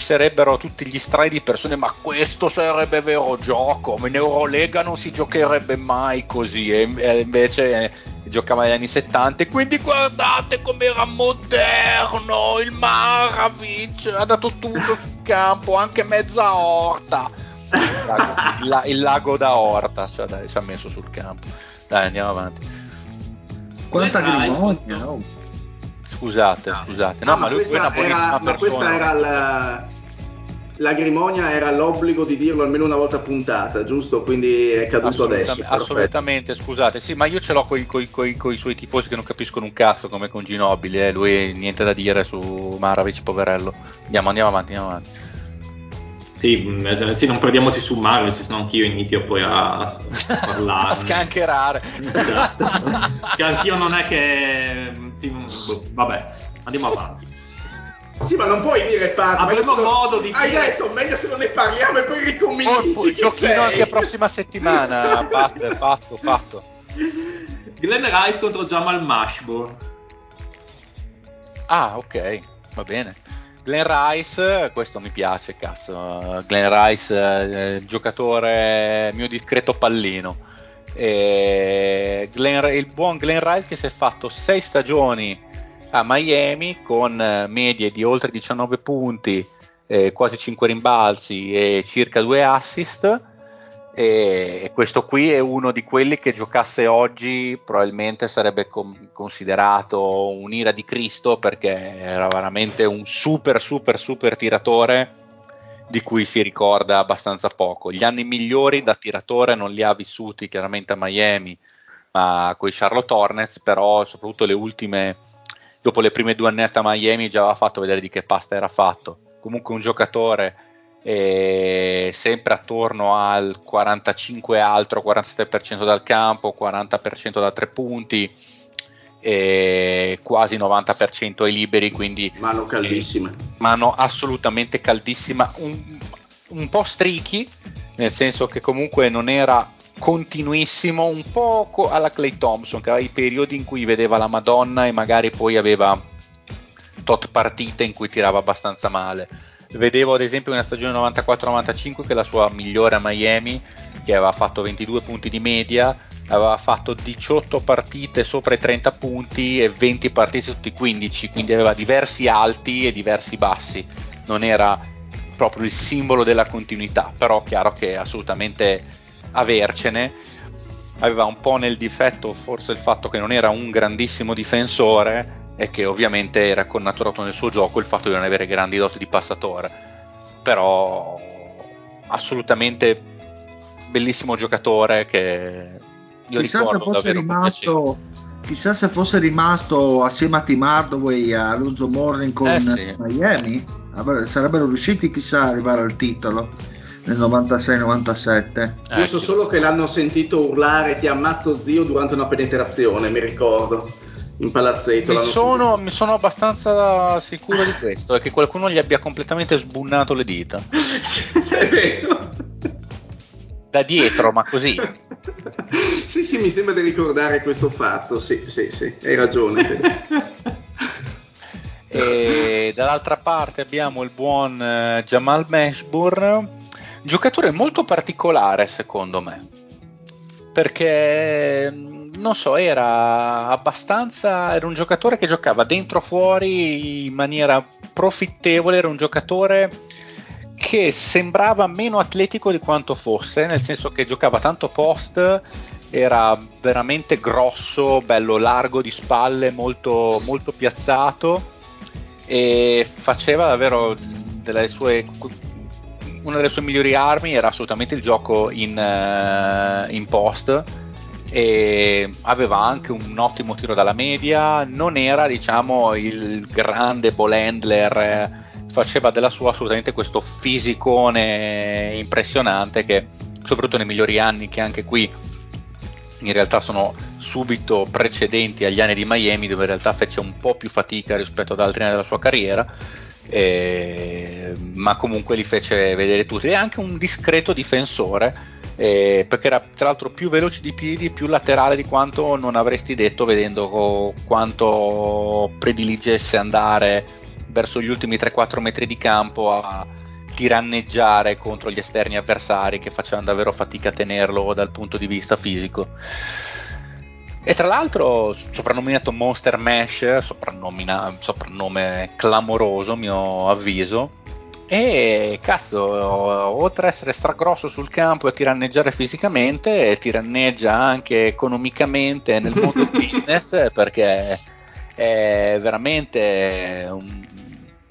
sarebbero tutti gli strai di persone. Ma questo sarebbe vero gioco. In Eurolega non si giocherebbe mai così. E invece eh, giocava negli anni settanta. Quindi guardate com'era moderno. Il Maravich ha dato tutto sul campo, anche mezza orta. Il lago, il la, il lago da orta. Cioè, dai, ci ha messo sul campo. Dai, andiamo avanti. Quanta grimogna, no? Scusate, scusate. No, ah, ma, lui questa è una era, ma questa era la, la grimonia, era l'obbligo di dirlo almeno una volta puntata, giusto? Quindi è caduto assolutamente, adesso. Assolutamente, perfetto. Scusate. Sì, ma io ce l'ho coi, coi, coi, coi suoi tifosi che non capiscono un cazzo, come con Ginobili. Eh. Lui niente da dire su Maravich, poverello. Andiamo, andiamo avanti, andiamo avanti. Sì, sì, non perdiamoci su Mario, se no anch'io inizio poi a parlare. A scancherare. Esatto. Che anch'io non è che sì, vabbè, andiamo avanti. Sì, ma non puoi dire parla. Avremo modo non... di dire... Hai detto, meglio se non ne parliamo e poi ricominci. Oh, giochino anche la prossima settimana. Fatto, fatto, fatto. Glenn Rice contro Jamal Mashburn. Ah, ok, va bene. Glenn Rice, questo mi piace, cazzo. Glenn Rice, eh, giocatore mio discreto pallino. E Glenn, il buon Glenn Rice che si è fatto sei stagioni a Miami con medie di oltre diciannove punti, eh, quasi cinque rimbalzi e circa due assist. E questo qui è uno di quelli che giocasse oggi probabilmente sarebbe com- considerato un'ira di Cristo, perché era veramente un super super super tiratore di cui si ricorda abbastanza poco. Gli anni migliori da tiratore non li ha vissuti chiaramente a Miami, ma coi Charlotte Hornets, però soprattutto le ultime, dopo le prime due annate a Miami già aveva fatto vedere di che pasta era fatto. Comunque un giocatore e sempre attorno al quarantacinque altro, quarantasette per cento dal campo, quaranta per cento da tre punti e quasi novanta per cento ai liberi, quindi mano caldissima, mano assolutamente caldissima, un, un po' streaky, nel senso che comunque non era continuissimo, un po' alla Klay Thompson che aveva i periodi in cui vedeva la Madonna e magari poi aveva tot partite in cui tirava abbastanza male. Vedevo ad esempio una stagione novantaquattro novantacinque che è la sua migliore a Miami, che aveva fatto ventidue punti di media, aveva fatto diciotto partite sopra i trenta punti e venti partite sotto i quindici, quindi aveva diversi alti e diversi bassi, non era proprio il simbolo della continuità, però chiaro che assolutamente avercene. Aveva un po' nel difetto forse il fatto che non era un grandissimo difensore e che ovviamente era connaturato nel suo gioco il fatto di non avere grandi doti di passatore, però assolutamente bellissimo giocatore che io chissà ricordo se fosse rimasto, chissà se fosse rimasto assieme a Tim Hardaway, a Alonzo Mourning con eh sì. Miami sarebbero riusciti chissà ad arrivare al titolo nel novantasei novantasette. Eh, so solo che l'hanno sentito urlare "ti ammazzo zio" durante una penetrazione, mi ricordo, in palazzetto. Mi sono, mi sono abbastanza sicuro di questo, è che qualcuno gli abbia completamente sbunnato le dita. Sì, è vero. Da dietro, ma così. Sì, sì, mi sembra di ricordare questo fatto. Sì, sì, sì, hai ragione. E dall'altra parte abbiamo il buon eh, Jamal Mashburn, giocatore molto particolare secondo me, perché non so, era abbastanza, era un giocatore che giocava dentro fuori in maniera profittevole, era un giocatore che sembrava meno atletico di quanto fosse, nel senso che giocava tanto post, era veramente grosso, bello largo di spalle, molto, molto piazzato e faceva davvero delle sue... Una delle sue migliori armi era assolutamente il gioco in, uh, in post e aveva anche un ottimo tiro dalla media, non era diciamo il grande ball handler, faceva della sua assolutamente questo fisicone impressionante che soprattutto nei migliori anni, che anche qui in realtà sono subito precedenti agli anni di Miami dove in realtà fece un po' più fatica rispetto ad altri anni della sua carriera, Eh, ma comunque li fece vedere tutti. E anche un discreto difensore, eh, perché era tra l'altro più veloce di piedi, più laterale di quanto non avresti detto vedendo co- quanto prediligesse andare verso gli ultimi tre quattro metri di campo a tiranneggiare contro gli esterni avversari che facevano davvero fatica a tenerlo dal punto di vista fisico. E tra l'altro soprannominato Monster Mash, soprannome clamoroso mio avviso, e cazzo, oltre ad essere stragrosso sul campo e a tiranneggiare fisicamente, tiranneggia anche economicamente nel mondo business, perché è veramente un,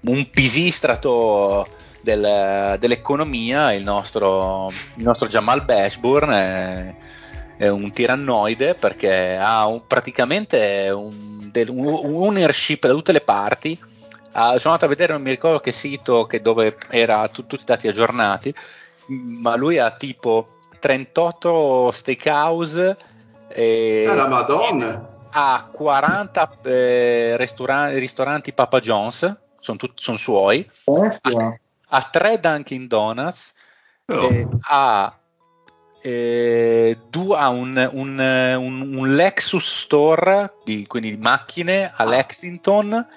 un pisistrato del, dell'economia il nostro, il nostro Jamal Mashburn. È, È un tirannoide perché ha un, praticamente un, del, un ownership da tutte le parti. Uh, sono andato a vedere, non mi ricordo che sito, che dove era tu, tutti i dati aggiornati, ma lui ha tipo trentotto steakhouse. E, ah, la Madonna! ha quaranta eh, ristoranti, ristoranti Papa John's, sono tut- son suoi, ha, ha tre Dunkin' Donuts, oh. eh, ha, eh, du- ha un, un, un, un Lexus Store, di, quindi macchine a Lexington,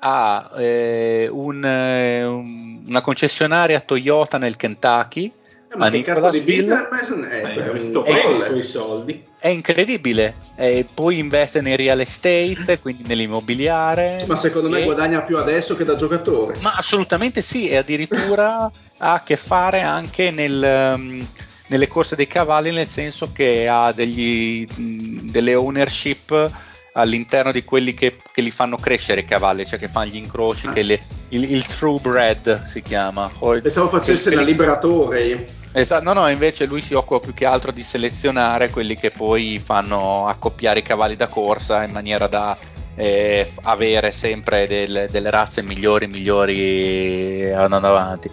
ha eh, un, un, una concessionaria Toyota nel Kentucky. Ma che cazzo di businessman è, eh, questo è, è, i suoi soldi. È incredibile. E poi investe nel real estate, quindi nell'immobiliare. Ma secondo me e... guadagna più adesso che da giocatore. Ma assolutamente sì, e addirittura ha a che fare anche nel, um, nelle corse dei cavalli, nel senso che ha degli, mh, delle ownership all'interno di quelli che, che li fanno crescere i cavalli, cioè che fanno gli incroci, ah. che le, il, il thoroughbred si chiama. O Pensavo facesse da liberatore. Esatto, no, no, invece lui si occupa più che altro di selezionare quelli che poi fanno accoppiare i cavalli da corsa in maniera da eh, avere sempre del, delle razze migliori, migliori andando avanti.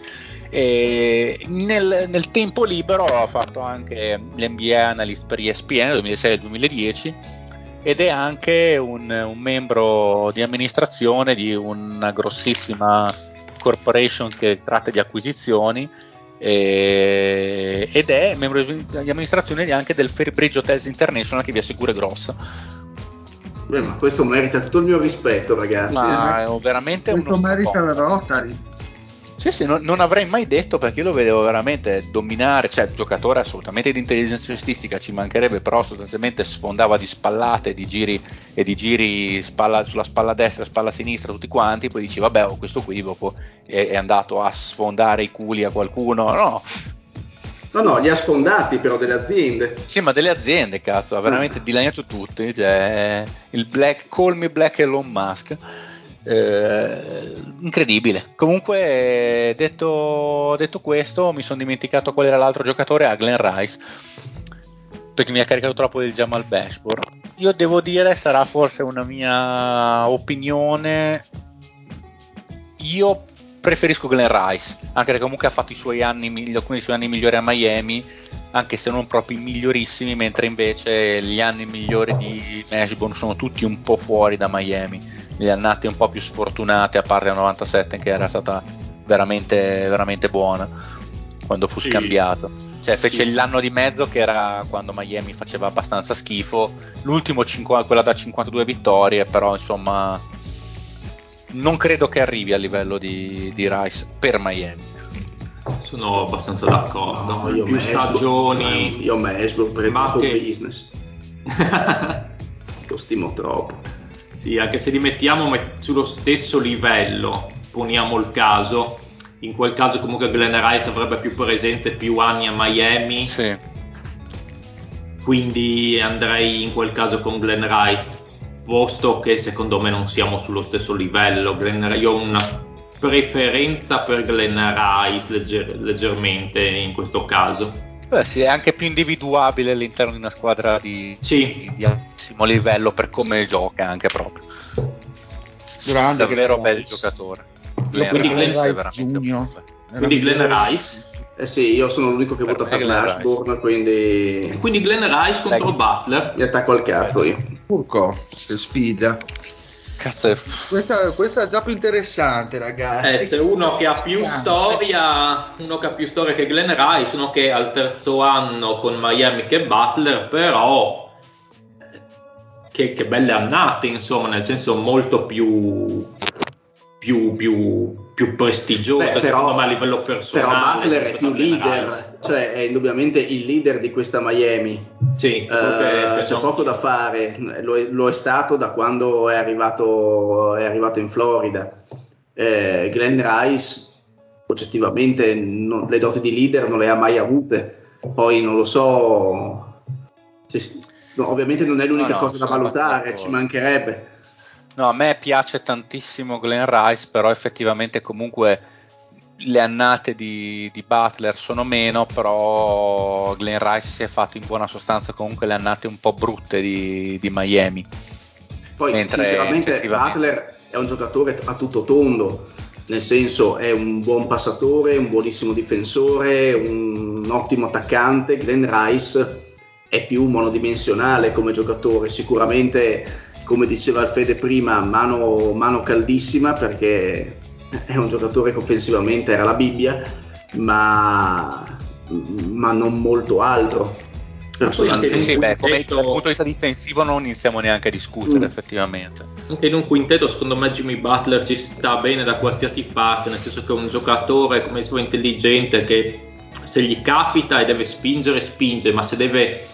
E nel, nel tempo libero ha fatto anche l'N B A Analyst per E S P N duemilasei duemiladieci ed è anche un, un membro di amministrazione di una grossissima corporation che tratta di acquisizioni, e, ed è membro di amministrazione anche del Fairbridge Hotels International, che vi assicuro è grossa. Beh, ma questo merita tutto il mio rispetto, ragazzi. Ma eh. veramente questo merita sport. La Rotary. Sì, sì, non, non avrei mai detto, perché io lo vedevo veramente dominare, cioè giocatore assolutamente di intelligenza cestistica, ci mancherebbe, però sostanzialmente sfondava di spallate, di giri e di giri spalla, sulla spalla destra, spalla sinistra, tutti quanti, poi dici vabbè, oh, questo qui dopo è, è andato a sfondare i culi a qualcuno, no? No, no, li ha sfondati però delle aziende. Sì, ma delle aziende, cazzo, ha veramente dilaniato tutti, cioè il black, call me black Elon Musk. Eh, incredibile. Comunque, detto, detto questo, mi sono dimenticato qual era l'altro giocatore, a Glenn Rice, perché mi ha caricato troppo del Jamal Mashburn. Io devo dire, sarà forse una mia opinione, io preferisco Glenn Rice, anche perché comunque ha fatto i suoi anni alcuni dei suoi anni migliori a Miami, anche se non proprio migliorissimi, mentre invece gli anni migliori di Mashburn sono tutti un po' fuori da Miami, le annate un po' più sfortunate, a parte la novantasette che era stata veramente veramente buona quando fu sì. scambiato, cioè fece sì. l'anno di mezzo che era quando Miami faceva abbastanza schifo, l'ultimo cinqu- quella da cinquantadue vittorie, però insomma non credo che arrivi a livello di, di Rice per Miami. Sono abbastanza d'accordo, no, io più stagioni io Mashburn per il che... business lo stimo troppo. Sì, anche se li mettiamo sullo stesso livello, poniamo il caso, in quel caso comunque Glenn Rice avrebbe più presenze, più anni a Miami, sì. Quindi andrei in quel caso con Glenn Rice, posto che secondo me non siamo sullo stesso livello. Glenn, io ho una preferenza per Glenn Rice legger, leggermente in questo caso. Beh, sì, è anche più individuabile all'interno di una squadra di, sì. di altissimo livello per come gioca, anche proprio. Grande, davvero bel giocatore. Glenn Rice Junior. Quindi Glenn Rice. Eh sì, io sono l'unico che per vota per Mashburn, quindi. Quindi Glenn Rice contro Legg. Butler. Mi attacco al cazzo io. Urco, sfida. Cazzo è... Questa, questa è già più interessante, ragazzi. Eh, se uno che ha più storia, uno che ha più storia che Glenn Rice, uno che al terzo anno con Miami che Butler, però che, che belle annate, insomma, nel senso molto più più più più prestigioso. Beh, però, secondo me a livello personale. Però Butler è più leader, Rice. Cioè è indubbiamente il leader di questa Miami. Sì, uh, okay, c'è poco da fare, lo è, lo è stato da quando è arrivato, è arrivato in Florida. Eh, Glenn Rice oggettivamente non, le doti di leader non le ha mai avute, poi non lo so, cioè, no, ovviamente non è l'unica no, no, cosa da valutare, fatto... ci mancherebbe. No, a me piace tantissimo Glenn Rice, però effettivamente comunque le annate di, di Butler sono meno, però Glenn Rice si è fatto in buona sostanza comunque le annate un po' brutte di, di Miami. Poi mentre sinceramente Butler è un giocatore a tutto tondo, nel senso è un buon passatore, un buonissimo difensore, un ottimo attaccante. Glenn Rice è più monodimensionale come giocatore, sicuramente, come diceva il Fede prima, mano, mano caldissima, perché è un giocatore che offensivamente era la Bibbia, ma, ma non molto altro. Personalmente. Sì, sì, beh, come dal punto di vista difensivo non iniziamo neanche a discutere, mm. effettivamente. Anche in un quintetto, secondo me, Jimmy Butler ci sta bene da qualsiasi parte, nel senso che è un giocatore, come dicevo, intelligente, che se gli capita e deve spingere, spinge, ma se deve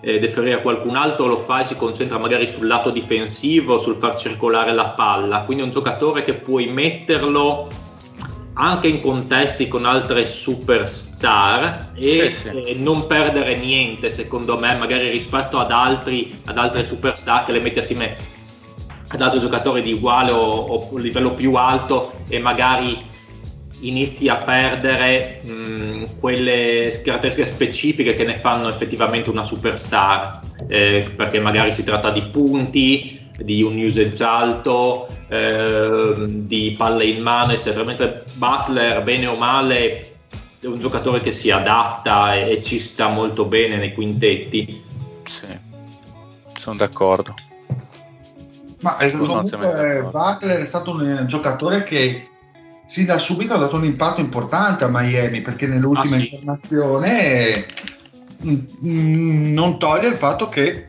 eh, deferire a qualcun altro lo fa e si concentra magari sul lato difensivo, sul far circolare la palla. Quindi è un giocatore che puoi metterlo anche in contesti con altre superstar e sì, sì. Eh, non perdere niente, secondo me, magari rispetto ad altri ad altre superstar che le metti assieme ad altri giocatori di uguale o, o livello più alto, e magari inizi a perdere mh, quelle caratteristiche specifiche che ne fanno effettivamente una superstar, eh, perché magari si tratta di punti, di un usage alto, eh, di palle in mano, eccetera. Mentre Butler, bene o male, è un giocatore che si adatta e, e ci sta molto bene nei quintetti. Sì, sono d'accordo. Ma eh, comunque d'accordo. Butler è stato un giocatore che sin da subito ha dato un impatto importante a Miami, perché nell'ultima ah, sì. incarnazione non toglie il fatto che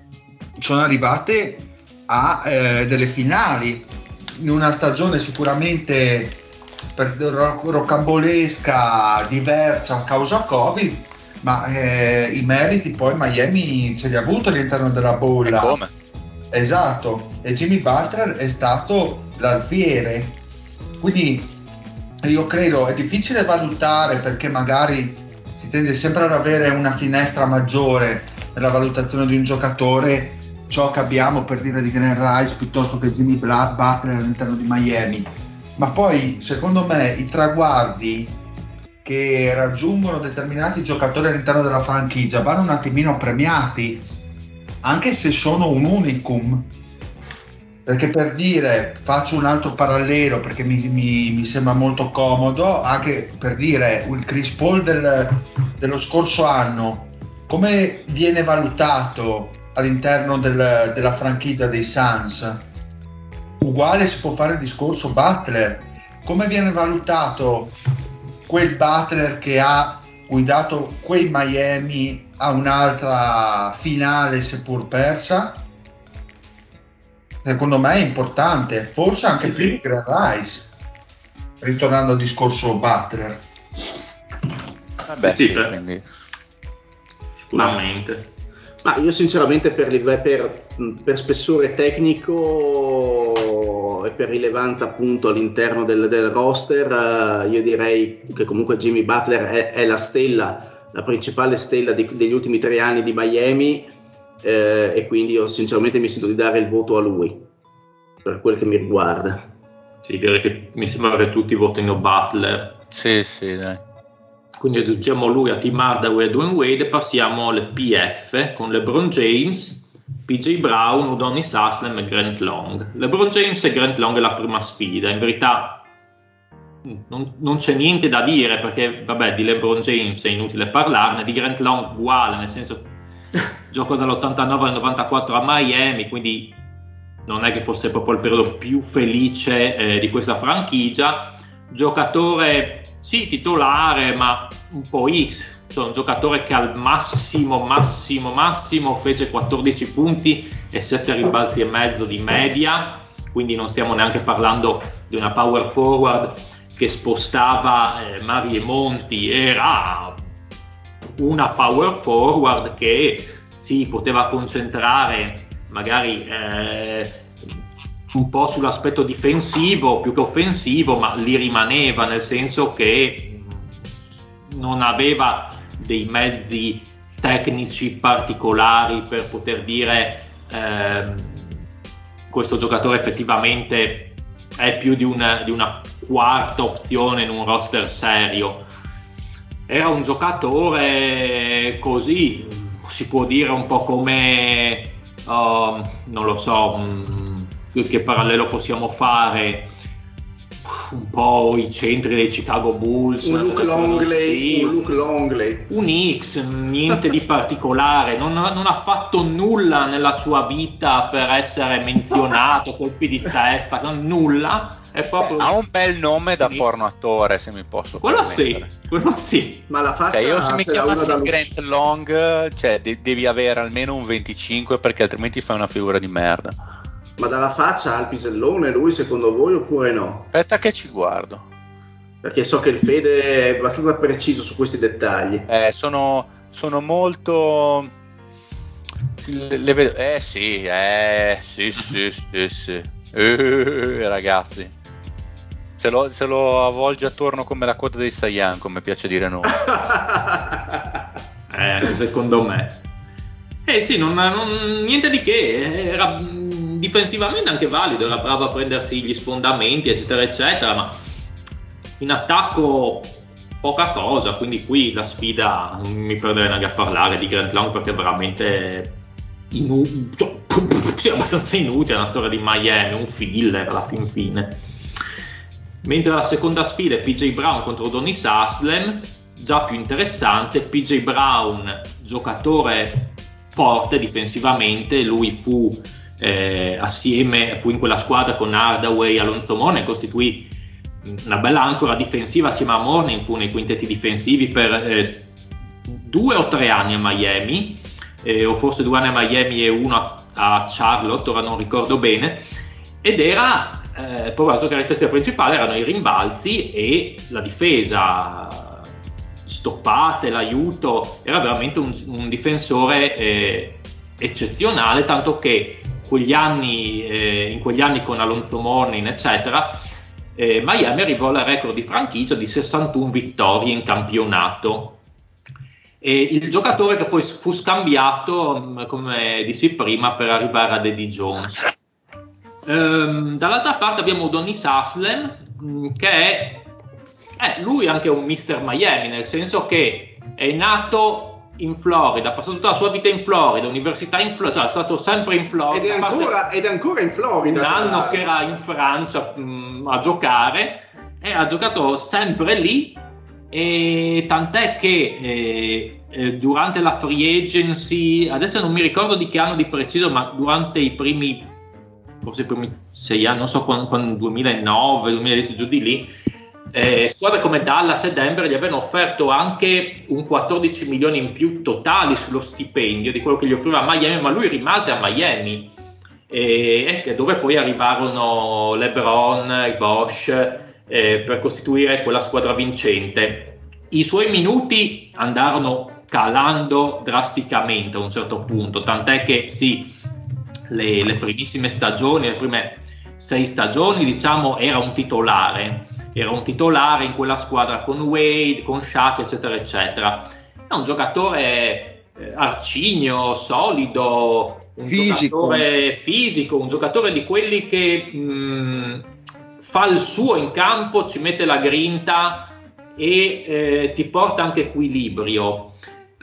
sono arrivate a eh, delle finali in una stagione sicuramente per, roc- rocambolesca, diversa a causa Covid, ma eh, i meriti poi Miami ce li ha avuti all'interno della bolla. E come? Esatto, e Jimmy Butler è stato l'alfiere, quindi io credo è difficile valutare, perché magari si tende sempre ad avere una finestra maggiore nella valutazione di un giocatore, ciò che abbiamo per dire di Glenn Rice piuttosto che Jimmy Butler all'interno di Miami, ma poi secondo me i traguardi che raggiungono determinati giocatori all'interno della franchigia vanno un attimino premiati, anche se sono un unicum, perché, per dire, faccio un altro parallelo perché mi, mi, mi sembra molto comodo, anche per dire il Chris Paul del, dello scorso anno, come viene valutato all'interno del, della franchigia dei Suns? Uguale si può fare il discorso Butler, come viene valutato quel Butler che ha guidato quei Miami a un'altra finale seppur persa? Secondo me è importante, forse anche più di Grant Rice, ritornando al discorso Butler. Vabbè, sì, sì, quindi sicuramente. Ma io sinceramente per, per, per spessore tecnico e per rilevanza appunto all'interno del, del roster, io direi che comunque Jimmy Butler è, è la stella, la principale stella di, degli ultimi tre anni di Miami, eh, e quindi io sinceramente mi sento di dare il voto a lui per quel che mi riguarda. Sì, direi che mi sembra che tutti votino Butler. Sì, sì, dai. Quindi aggiungiamo lui a Tim Hardaway e Dwyane Wade, passiamo alle P F con LeBron James, P J Brown, Udonis Haslem e Grant Long. LeBron James e Grant Long è la prima sfida, in verità non, non c'è niente da dire, perché vabbè, di LeBron James è inutile parlarne, di Grant Long uguale, nel senso gioco dall'ottantanove al novantaquattro a Miami, quindi non è che fosse proprio il periodo più felice eh, di questa franchigia. Giocatore sì, titolare, ma un po' X, cioè un giocatore che al massimo, massimo, massimo fece quattordici punti e sette rimbalzi e mezzo di media, quindi non stiamo neanche parlando di una power forward che spostava eh, mari e monti, era una power forward che si poteva concentrare magari eh, un po' sull'aspetto difensivo più che offensivo, ma lì rimaneva, nel senso che non aveva dei mezzi tecnici particolari per poter dire eh, questo giocatore effettivamente è più di una, di una quarta opzione in un roster serio. Era un giocatore così, si può dire un po' come oh, non lo so, che parallelo possiamo fare, un po' i centri dei Chicago Bulls, un Luke Longley, sì, un Luke Longley, un X, niente di particolare, non, non ha fatto nulla nella sua vita per essere menzionato, colpi di testa, nulla, è proprio... ha un bel nome da porno attore, se mi posso quello permettere. Sì, quello sì, ma la faccia, cioè, io se mi chiamassi Grant Long, cioè de- devi avere almeno un venticinque, perché altrimenti fai una figura di merda. Ma dalla faccia al pisellone lui, secondo voi, oppure no? Aspetta che ci guardo, perché so che il Fede è abbastanza preciso su questi dettagli. Eh, sono, sono molto... Le, le vedo... Eh sì, eh sì sì sì sì. Eh, ragazzi, se lo, se lo avvolge attorno come la coda dei Saiyan, come piace dire noi. eh, secondo me. Eh sì, non, non, niente di che, era... difensivamente anche valido, era bravo a prendersi gli sfondamenti eccetera eccetera, ma in attacco poca cosa, quindi qui la sfida, non mi perderei neanche a parlare di Grant Long, perché è veramente inu- cioè, abbastanza inutile, è una storia di Miami, un filler alla fin fine. Mentre la seconda sfida è P J Brown contro Udonis Haslem, già più interessante. P J Brown, giocatore forte difensivamente, lui fu Eh, assieme, fu in quella squadra con Hardaway e Alonzo Mourning, costituì una bella ancora difensiva assieme a Mourning, fu nei quintetti difensivi per eh, due o tre anni a Miami, eh, o forse due anni a Miami e uno a, a Charlotte, ora non ricordo bene, ed era eh, proprio la sua caratteristica principale, erano i rimbalzi e la difesa, stoppate, l'aiuto, era veramente un, un difensore eh, eccezionale, tanto che Quegli anni, eh, in quegli anni con Alonzo Mourning eccetera, eh, Miami arrivò al record di franchigia di sessantuno vittorie in campionato, e il giocatore che poi fu scambiato, come dissi prima, per arrivare ad Eddie Jones. Ehm, dall'altra parte abbiamo Udonis Haslem, che è eh, lui anche un mister Miami, nel senso che è nato in Florida, ha passato tutta la sua vita in Florida, università in Florida, cioè è stato sempre in Florida, ed è ancora, ed è ancora in Florida, un anno che era in Francia mh, a giocare, e ha giocato sempre lì, e tant'è che eh, eh, durante la free agency, adesso non mi ricordo di che anno di preciso, ma durante i primi, forse i primi sei anni, non so quando, quando duemilanove duemiladieci, giù di lì, Eh, squadre come Dallas e Denver gli avevano offerto anche un quattordici milioni in più totali sullo stipendio di quello che gli offriva Miami, ma lui rimase a Miami, e, e dove poi arrivarono LeBron e Bosh eh, per costituire quella squadra vincente. I suoi minuti andarono calando drasticamente a un certo punto, tant'è che sì, le, le primissime stagioni, le prime sei stagioni, diciamo, era un titolare era un titolare in quella squadra con Wade, con Shaq, eccetera, eccetera. È un giocatore arcigno, solido, un fisico. giocatore fisico, un giocatore di quelli che mh, fa il suo in campo, ci mette la grinta e eh, ti porta anche equilibrio.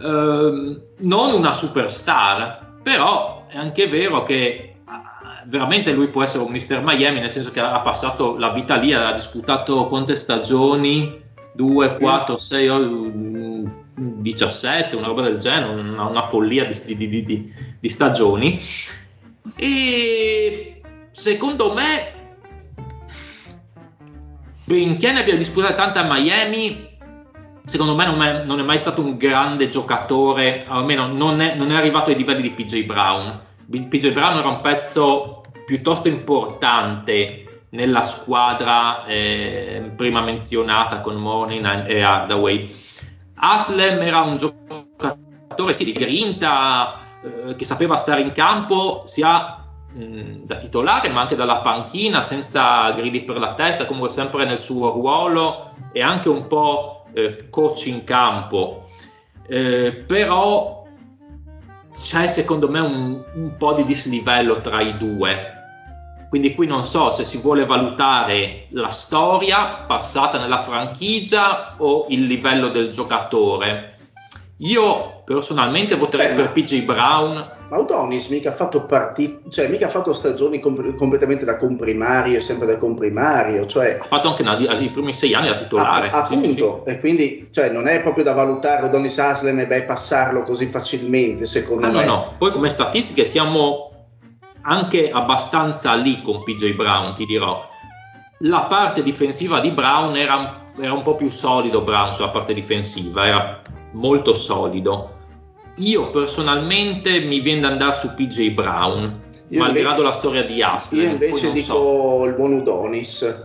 Ehm, non una superstar, però è anche vero che veramente lui può essere un mister Miami, nel senso che ha passato la vita lì, ha disputato quante stagioni? due, quattro, sei, diciassette, una roba del genere, una, una follia di, di, di, di stagioni, e secondo me, benché ne abbia disputato tante a Miami, secondo me non è, non è mai stato un grande giocatore, almeno non è, non è arrivato ai livelli di P J Brown. P J Brown era un pezzo piuttosto importante nella squadra eh, prima menzionata con Mourning e Hardaway. Haslem era un giocatore sì, di grinta, eh, che sapeva stare in campo sia mh, da titolare ma anche dalla panchina, senza gridi per la testa, comunque sempre nel suo ruolo, e anche un po' eh, coach in campo, eh, però c'è secondo me un, un po' di dislivello tra i due, quindi qui non so se si vuole valutare la storia passata nella franchigia o il livello del giocatore. Io personalmente voterei Beh, per P J Brown. Ma Udonis mica ha fatto partite, cioè mica ha fatto stagioni com- completamente da comprimario, sempre da comprimario, cioè ha fatto anche una, i primi sei anni da titolare. A, appunto, sì, sì. E quindi cioè, non è proprio da valutare Udonis Haslem e beh, passarlo così facilmente, secondo ah, me. No, no. Poi come statistiche siamo anche abbastanza lì con P J Brown, ti dirò. La parte difensiva di Brown era, era un po' più solido, Brown sulla parte difensiva, era molto solido. Io personalmente mi viene da andare su P J Brown, io malgrado invece, la storia di Haslem. Io invece non dico so. il buon Udonis,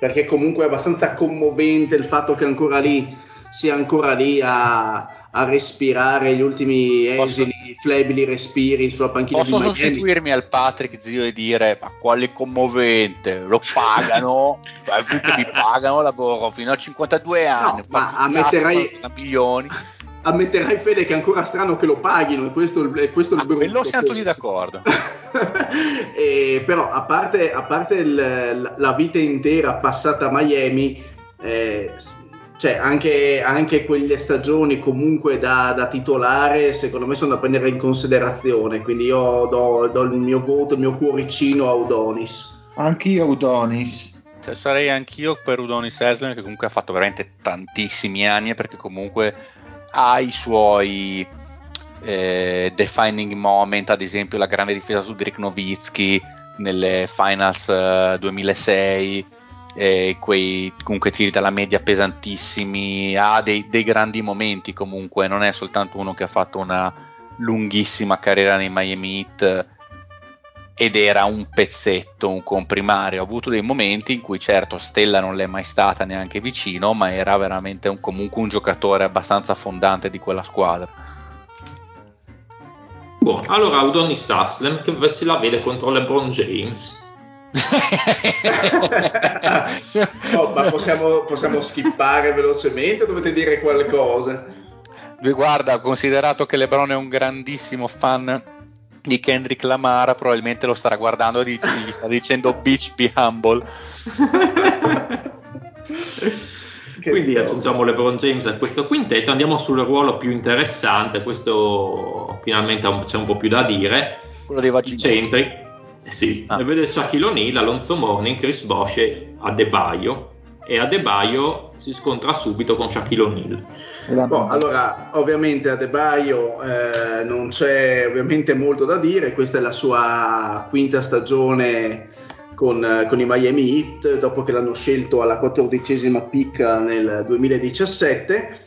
perché comunque è abbastanza commovente il fatto che ancora lì sia ancora lì a, a respirare gli ultimi esili, flebili respiri sulla panchina posso di Miami. Posso sostituirmi al Patrick Zio e dire ma quale commovente, lo pagano, cioè, mi pagano lavoro fino a cinquantadue anni. No, ma ammetterai milioni. Ammetterai Fede che è ancora strano che lo paghino, e questo è questo il ah, brutto. E lo siamo tutti d'accordo. E, però a parte, a parte il, la vita intera passata a Miami, eh, cioè anche, anche quelle stagioni comunque da, da titolare secondo me sono da prendere in considerazione, quindi io do, do il mio voto, il mio cuoricino a Udonis. Anch'io Udonis. Cioè, sarei anch'io per Udonis Haslem, che comunque ha fatto veramente tantissimi anni, perché comunque ha i suoi eh, defining moment, ad esempio la grande difesa su Dirk Nowitzki nelle finals eh, duemilasei, eh, quei comunque tiri dalla media pesantissimi, ha dei, dei grandi momenti comunque, non è soltanto uno che ha fatto una lunghissima carriera nei Miami Heat ed era un pezzetto, un comprimario, ha avuto dei momenti in cui certo stella non l'è mai stata neanche vicino, ma era veramente un, comunque un giocatore abbastanza fondante di quella squadra. Buono, allora Udonis Haslem che se la vede contro LeBron James. No, ma possiamo, possiamo skippare velocemente o dovete dire qualcosa? Guarda, considerato che LeBron è un grandissimo fan di Kendrick Lamar, probabilmente lo starà guardando e gli sta dicendo bitch be humble. Quindi aggiungiamo LeBron James a questo quintetto, andiamo sul ruolo più interessante, questo finalmente c'è un po' più da dire, quello dei vaginieri, eh sì, ah. vede Shaquille O'Neal, Alonzo Mourning, Chris Bosh e Adebayo, e Adebayo si scontra subito con Shaquille O'Neal. Boh, allora ovviamente Adebayo eh, non c'è ovviamente molto da dire, questa è la sua quinta stagione con, con i Miami Heat dopo che l'hanno scelto alla quattordicesima pick nel duemiladiciassette,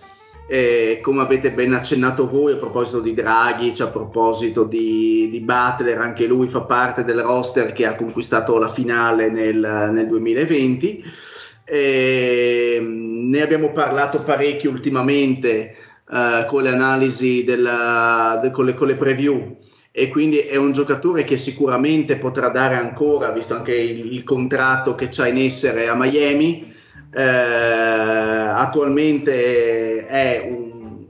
e come avete ben accennato voi a proposito di Dragic, a proposito di, di Butler, anche lui fa parte del roster che ha conquistato la finale nel, nel duemilaventi. E ne abbiamo parlato parecchio ultimamente eh, con le analisi della, de, con, le, con le preview, e quindi è un giocatore che sicuramente potrà dare ancora, visto anche il, il contratto che c'ha in essere a Miami. Eh, attualmente è un,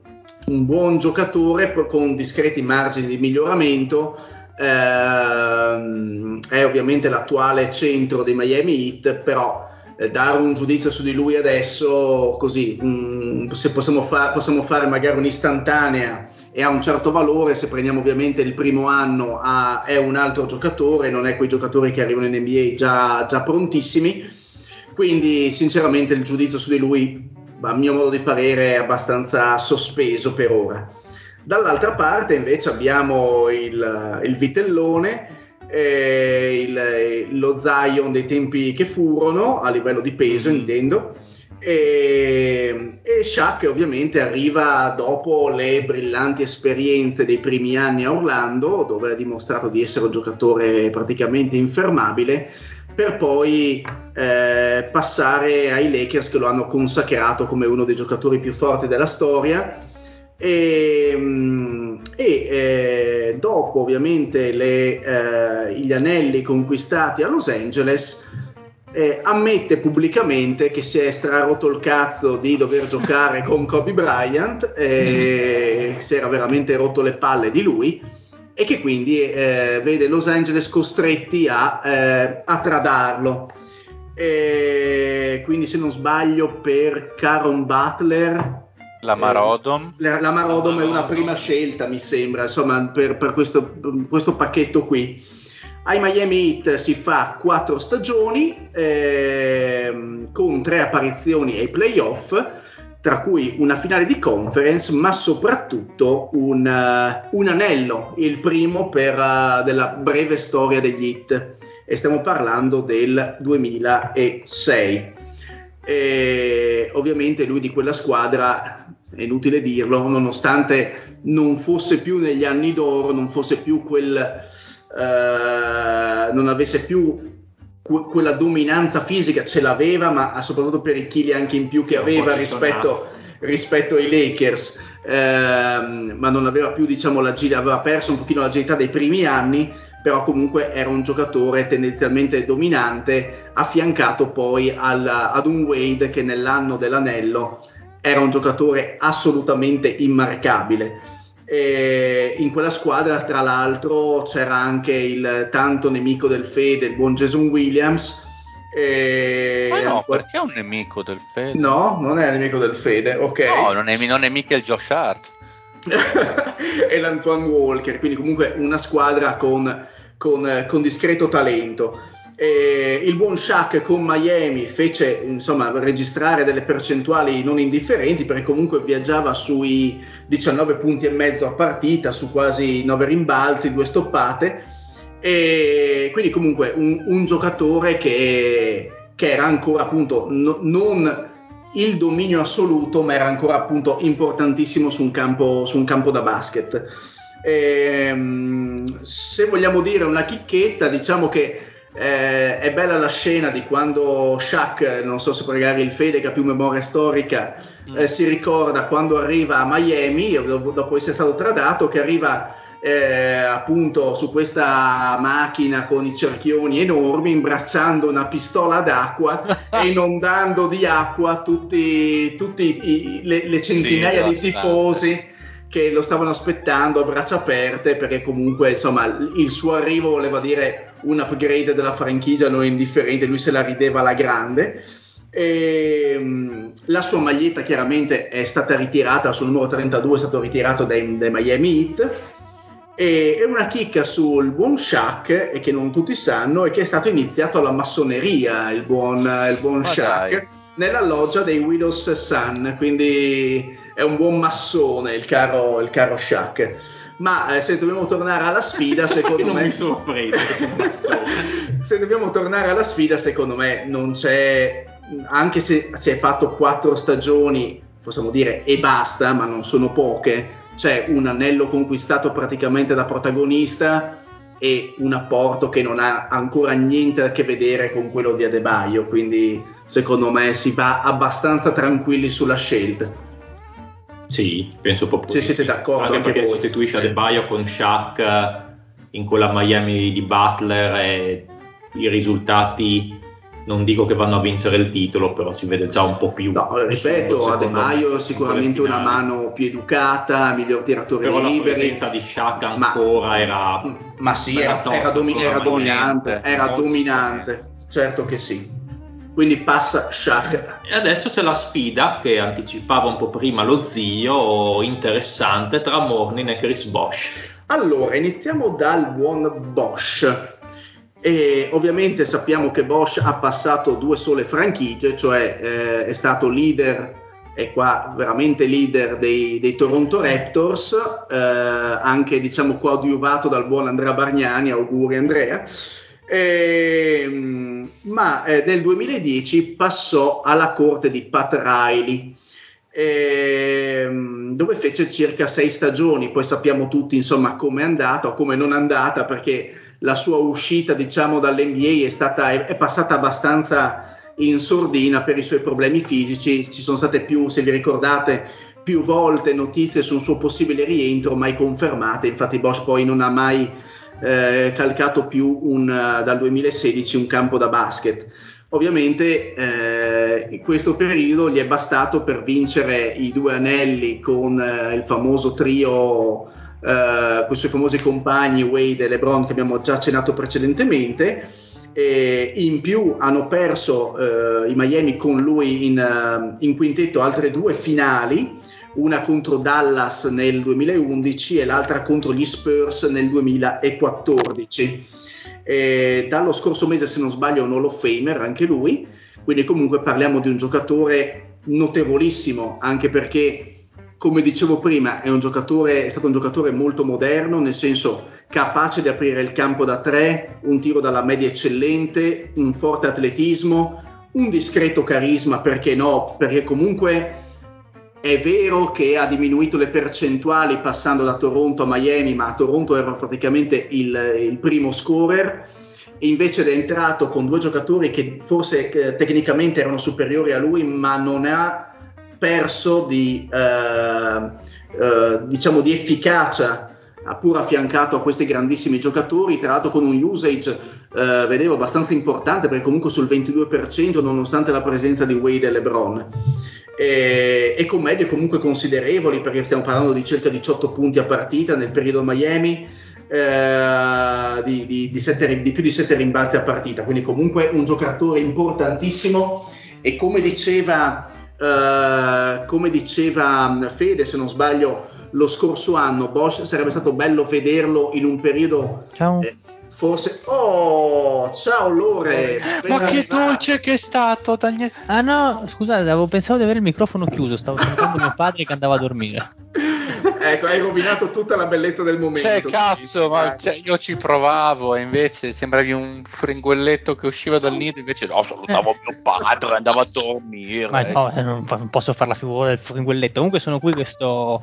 un buon giocatore con discreti margini di miglioramento. Eh, è ovviamente l'attuale centro dei Miami Heat, però dare un giudizio su di lui adesso così, mh, se possiamo, fa- possiamo fare magari un'istantanea e ha un certo valore, se prendiamo ovviamente il primo anno a, è un altro giocatore, non è quei giocatori che arrivano in N B A già, già prontissimi, quindi sinceramente il giudizio su di lui a mio modo di parere è abbastanza sospeso per ora. Dall'altra parte invece abbiamo il, il vitellone, Eh, il, lo Zion dei tempi che furono a livello di peso, mm-hmm. intendo, e, e Shaq ovviamente arriva dopo le brillanti esperienze dei primi anni a Orlando, dove ha dimostrato di essere un giocatore praticamente infermabile, per poi eh, passare ai Lakers, che lo hanno consacrato come uno dei giocatori più forti della storia. E, e eh, dopo ovviamente le, eh, gli anelli conquistati a Los Angeles, eh, ammette pubblicamente che si è strarotto il cazzo di dover giocare con Kobe Bryant, eh, mm. si era veramente rotto le palle di lui, e che quindi eh, vede Los Angeles costretti a, eh, a tradarlo, e quindi se non sbaglio per Caron Butler la Marodom. La, la Marodom è una prima scelta, mi sembra, insomma, per, per questo, questo pacchetto qui. Ai Miami Heat si fa quattro stagioni, eh, con tre apparizioni ai playoff, tra cui una finale di conference, ma soprattutto un, uh, un anello, il primo per, uh, della breve storia degli Heat, e stiamo parlando del duemilasei. E ovviamente lui di quella squadra, è inutile dirlo, nonostante non fosse più negli anni d'oro, non fosse più quel... Uh, non avesse più que- quella dominanza fisica, ce l'aveva, ma soprattutto per i chili anche in più che aveva rispetto, rispetto ai Lakers, uh, ma non aveva più, diciamo, l'agilità, aveva perso un pochino l'agilità dei primi anni, però comunque era un giocatore tendenzialmente dominante, affiancato poi al, ad un Wade che nell'anno dell'anello era un giocatore assolutamente immarcabile. E in quella squadra, tra l'altro, c'era anche il tanto nemico del Fede, il buon Jason Williams. E... Ma no, perché è un nemico del Fede? No, non è nemico del Fede, ok. No, non è, non è mica il Josh Hart. E l'Antoine Walker, quindi comunque una squadra con, con, con discreto talento. E il buon Shaq con Miami fece, insomma, registrare delle percentuali non indifferenti, perché comunque viaggiava sui diciannove punti e mezzo a partita, su quasi nove rimbalzi, due stoppate, e quindi comunque un, un giocatore che, che era ancora appunto no, non il dominio assoluto, ma era ancora appunto importantissimo su un campo, su un campo da basket. E, se vogliamo dire una chicchetta, diciamo che Eh, è bella la scena di quando Shaq, non so se magari il Fede che ha più memoria storica, mm. eh, si ricorda quando arriva a Miami dopo, dopo essere stato tradato, che arriva eh, appunto su questa macchina con i cerchioni enormi, imbracciando una pistola d'acqua e inondando di acqua tutti, tutti i, le, le centinaia sì, di tifosi che lo stavano aspettando a braccia aperte, perché comunque, insomma, il suo arrivo voleva dire un upgrade della franchigia non indifferente, lui se la rideva alla grande. E la sua maglietta chiaramente è stata ritirata, il suo numero trentadue è stato ritirato dai, dai Miami Heat, e, e una chicca sul buon Shaq, e che non tutti sanno, è che è stato iniziato alla massoneria il buon, il buon Shaq dai. nella loggia dei Widow's Sun, quindi... È un buon massone il caro, il caro Shaq. Ma eh, se dobbiamo tornare alla sfida, secondo non me. Non mi sorprende che sia un massone. Se dobbiamo tornare alla sfida, secondo me non c'è. Anche se si è fatto quattro stagioni, possiamo dire, e basta, ma non sono poche. C'è un anello conquistato praticamente da protagonista e un apporto che non ha ancora niente a che vedere con quello di Adebayo. Quindi, secondo me, si va abbastanza tranquilli sulla scelta. Sì, penso proprio. Se siete d'accordo, anche perché sostituisce Adebayo con Shaq in quella Miami di Butler, e i risultati non dico che vanno a vincere il titolo, però si vede già un po' più. No, ripeto, Adebayo sicuramente una mano più educata, miglior tiratore dei liberi. Però la presenza di Shaq ancora ma, era ma sì, era, tosta, era, domi- era dominante, era dominante, certo che sì. Quindi passa Shaq. E adesso c'è la sfida che anticipava un po' prima lo zio, interessante, tra Mourning e Chris Bosh. Allora, iniziamo dal buon Bosh. E ovviamente sappiamo che Bosh ha passato due sole franchigie, cioè eh, è stato leader, e qua veramente leader, dei, dei Toronto Raptors, eh, anche diciamo coadiuvato dal buon Andrea Bargnani, auguri Andrea. Eh, ma eh, nel duemiladieci passò alla corte di Pat Riley, eh, dove fece circa sei stagioni. Poi sappiamo tutti, insomma, come è andata o come non è andata, perché la sua uscita, diciamo, dall'N B A è stata è, è passata abbastanza in sordina per i suoi problemi fisici. Ci sono state più, se vi ricordate, più volte notizie su un suo possibile rientro, mai confermate. Infatti Bosh poi non ha mai Eh, calcato più un, uh, dal duemilasedici un campo da basket. Ovviamente eh, in questo periodo gli è bastato per vincere i due anelli con eh, il famoso trio, eh, con i suoi famosi compagni Wade e LeBron, che abbiamo già accennato precedentemente, e in più hanno perso eh, i Miami con lui in, uh, in quintetto altre due finali, una contro Dallas nel duemilaundici e l'altra contro gli Spurs nel duemilaquattordici. Eh, dallo scorso mese, se non sbaglio, è un Hall of Famer anche lui, quindi comunque parliamo di un giocatore notevolissimo, anche perché, come dicevo prima, è un giocatore, è stato un giocatore molto moderno, nel senso capace di aprire il campo da tre, un tiro dalla media eccellente, un forte atletismo, un discreto carisma, perché no? Perché comunque è vero che ha diminuito le percentuali passando da Toronto a Miami, ma a Toronto era praticamente il, il primo scorer, e invece è entrato con due giocatori che forse eh, tecnicamente erano superiori a lui, ma non ha perso di, eh, eh, diciamo di efficacia, ha pur affiancato a questi grandissimi giocatori, tra l'altro con un usage eh, vedevo abbastanza importante, perché comunque sul ventidue per cento nonostante la presenza di Wade e LeBron, e, e con medie comunque considerevoli, perché stiamo parlando di circa diciotto punti a partita nel periodo Miami, eh, di, di, di, sette, di più di sette rimbalzi a partita, quindi comunque un giocatore importantissimo. E come diceva Uh, come diceva Fede, se non sbaglio, lo scorso anno, Bosh, sarebbe stato bello vederlo in un periodo ciao. Eh, forse oh ciao Lore, ma che arrivato. Dolce che è stato tagliato. Ah no, scusate, avevo pensato di avere il microfono chiuso, stavo sentendo mio padre che andava a dormire. Ecco, hai rovinato tutta la bellezza del momento. Cioè, cazzo, ma cioè, io ci provavo, e invece sembravi un fringuelletto che usciva dal nido, invece no, salutavo mio padre, andavo a dormire. Ma no, non, non posso fare la figura del fringuelletto. Comunque sono qui, questo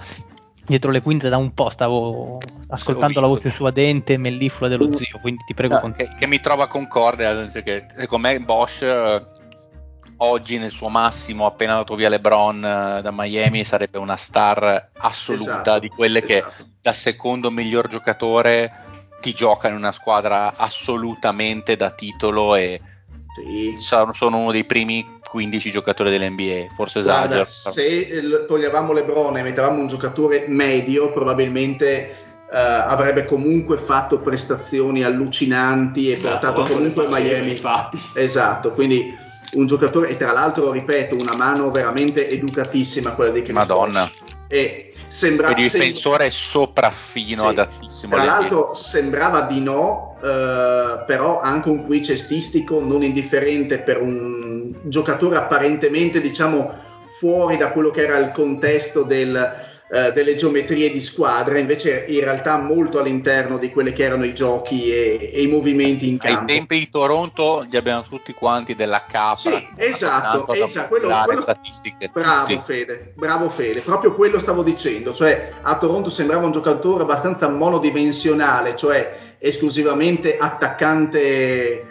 dietro le quinte da un po', stavo ascoltando la voce suadente e melliflua dello uh, zio, quindi ti prego. No, con... che, che mi trova concorde, perché con me Bosh oggi nel suo massimo, appena dato via LeBron da Miami, sarebbe una star assoluta, esatto, di quelle esatto. che da secondo miglior giocatore ti gioca in una squadra assolutamente da titolo, e sì. sono uno dei primi quindici giocatori dell'N B A, forse esagero. Se toglievamo LeBron e mettevamo un giocatore medio, probabilmente eh, avrebbe comunque fatto prestazioni allucinanti e esatto, portato comunque Miami. Fa. Esatto, quindi un giocatore, e tra l'altro ripeto, una mano veramente educatissima quella di Chris Madonna Bosh. E sembra il difensore sembra... sopraffino, sì, adattissimo, tra l'altro sembrava di no, eh, però anche un qui cestistico non indifferente per un giocatore apparentemente, diciamo, fuori da quello che era il contesto del, eh, delle geometrie di squadra, invece in realtà molto all'interno di quelle che erano i giochi e, e i movimenti in campo. Ai tempi di Toronto gli abbiamo tutti quanti della capra. Sì, esatto, esatto quello, quello, statistiche, bravo tutti. Fede, bravo Fede, proprio quello stavo dicendo, cioè a Toronto sembrava un giocatore abbastanza monodimensionale, cioè esclusivamente attaccante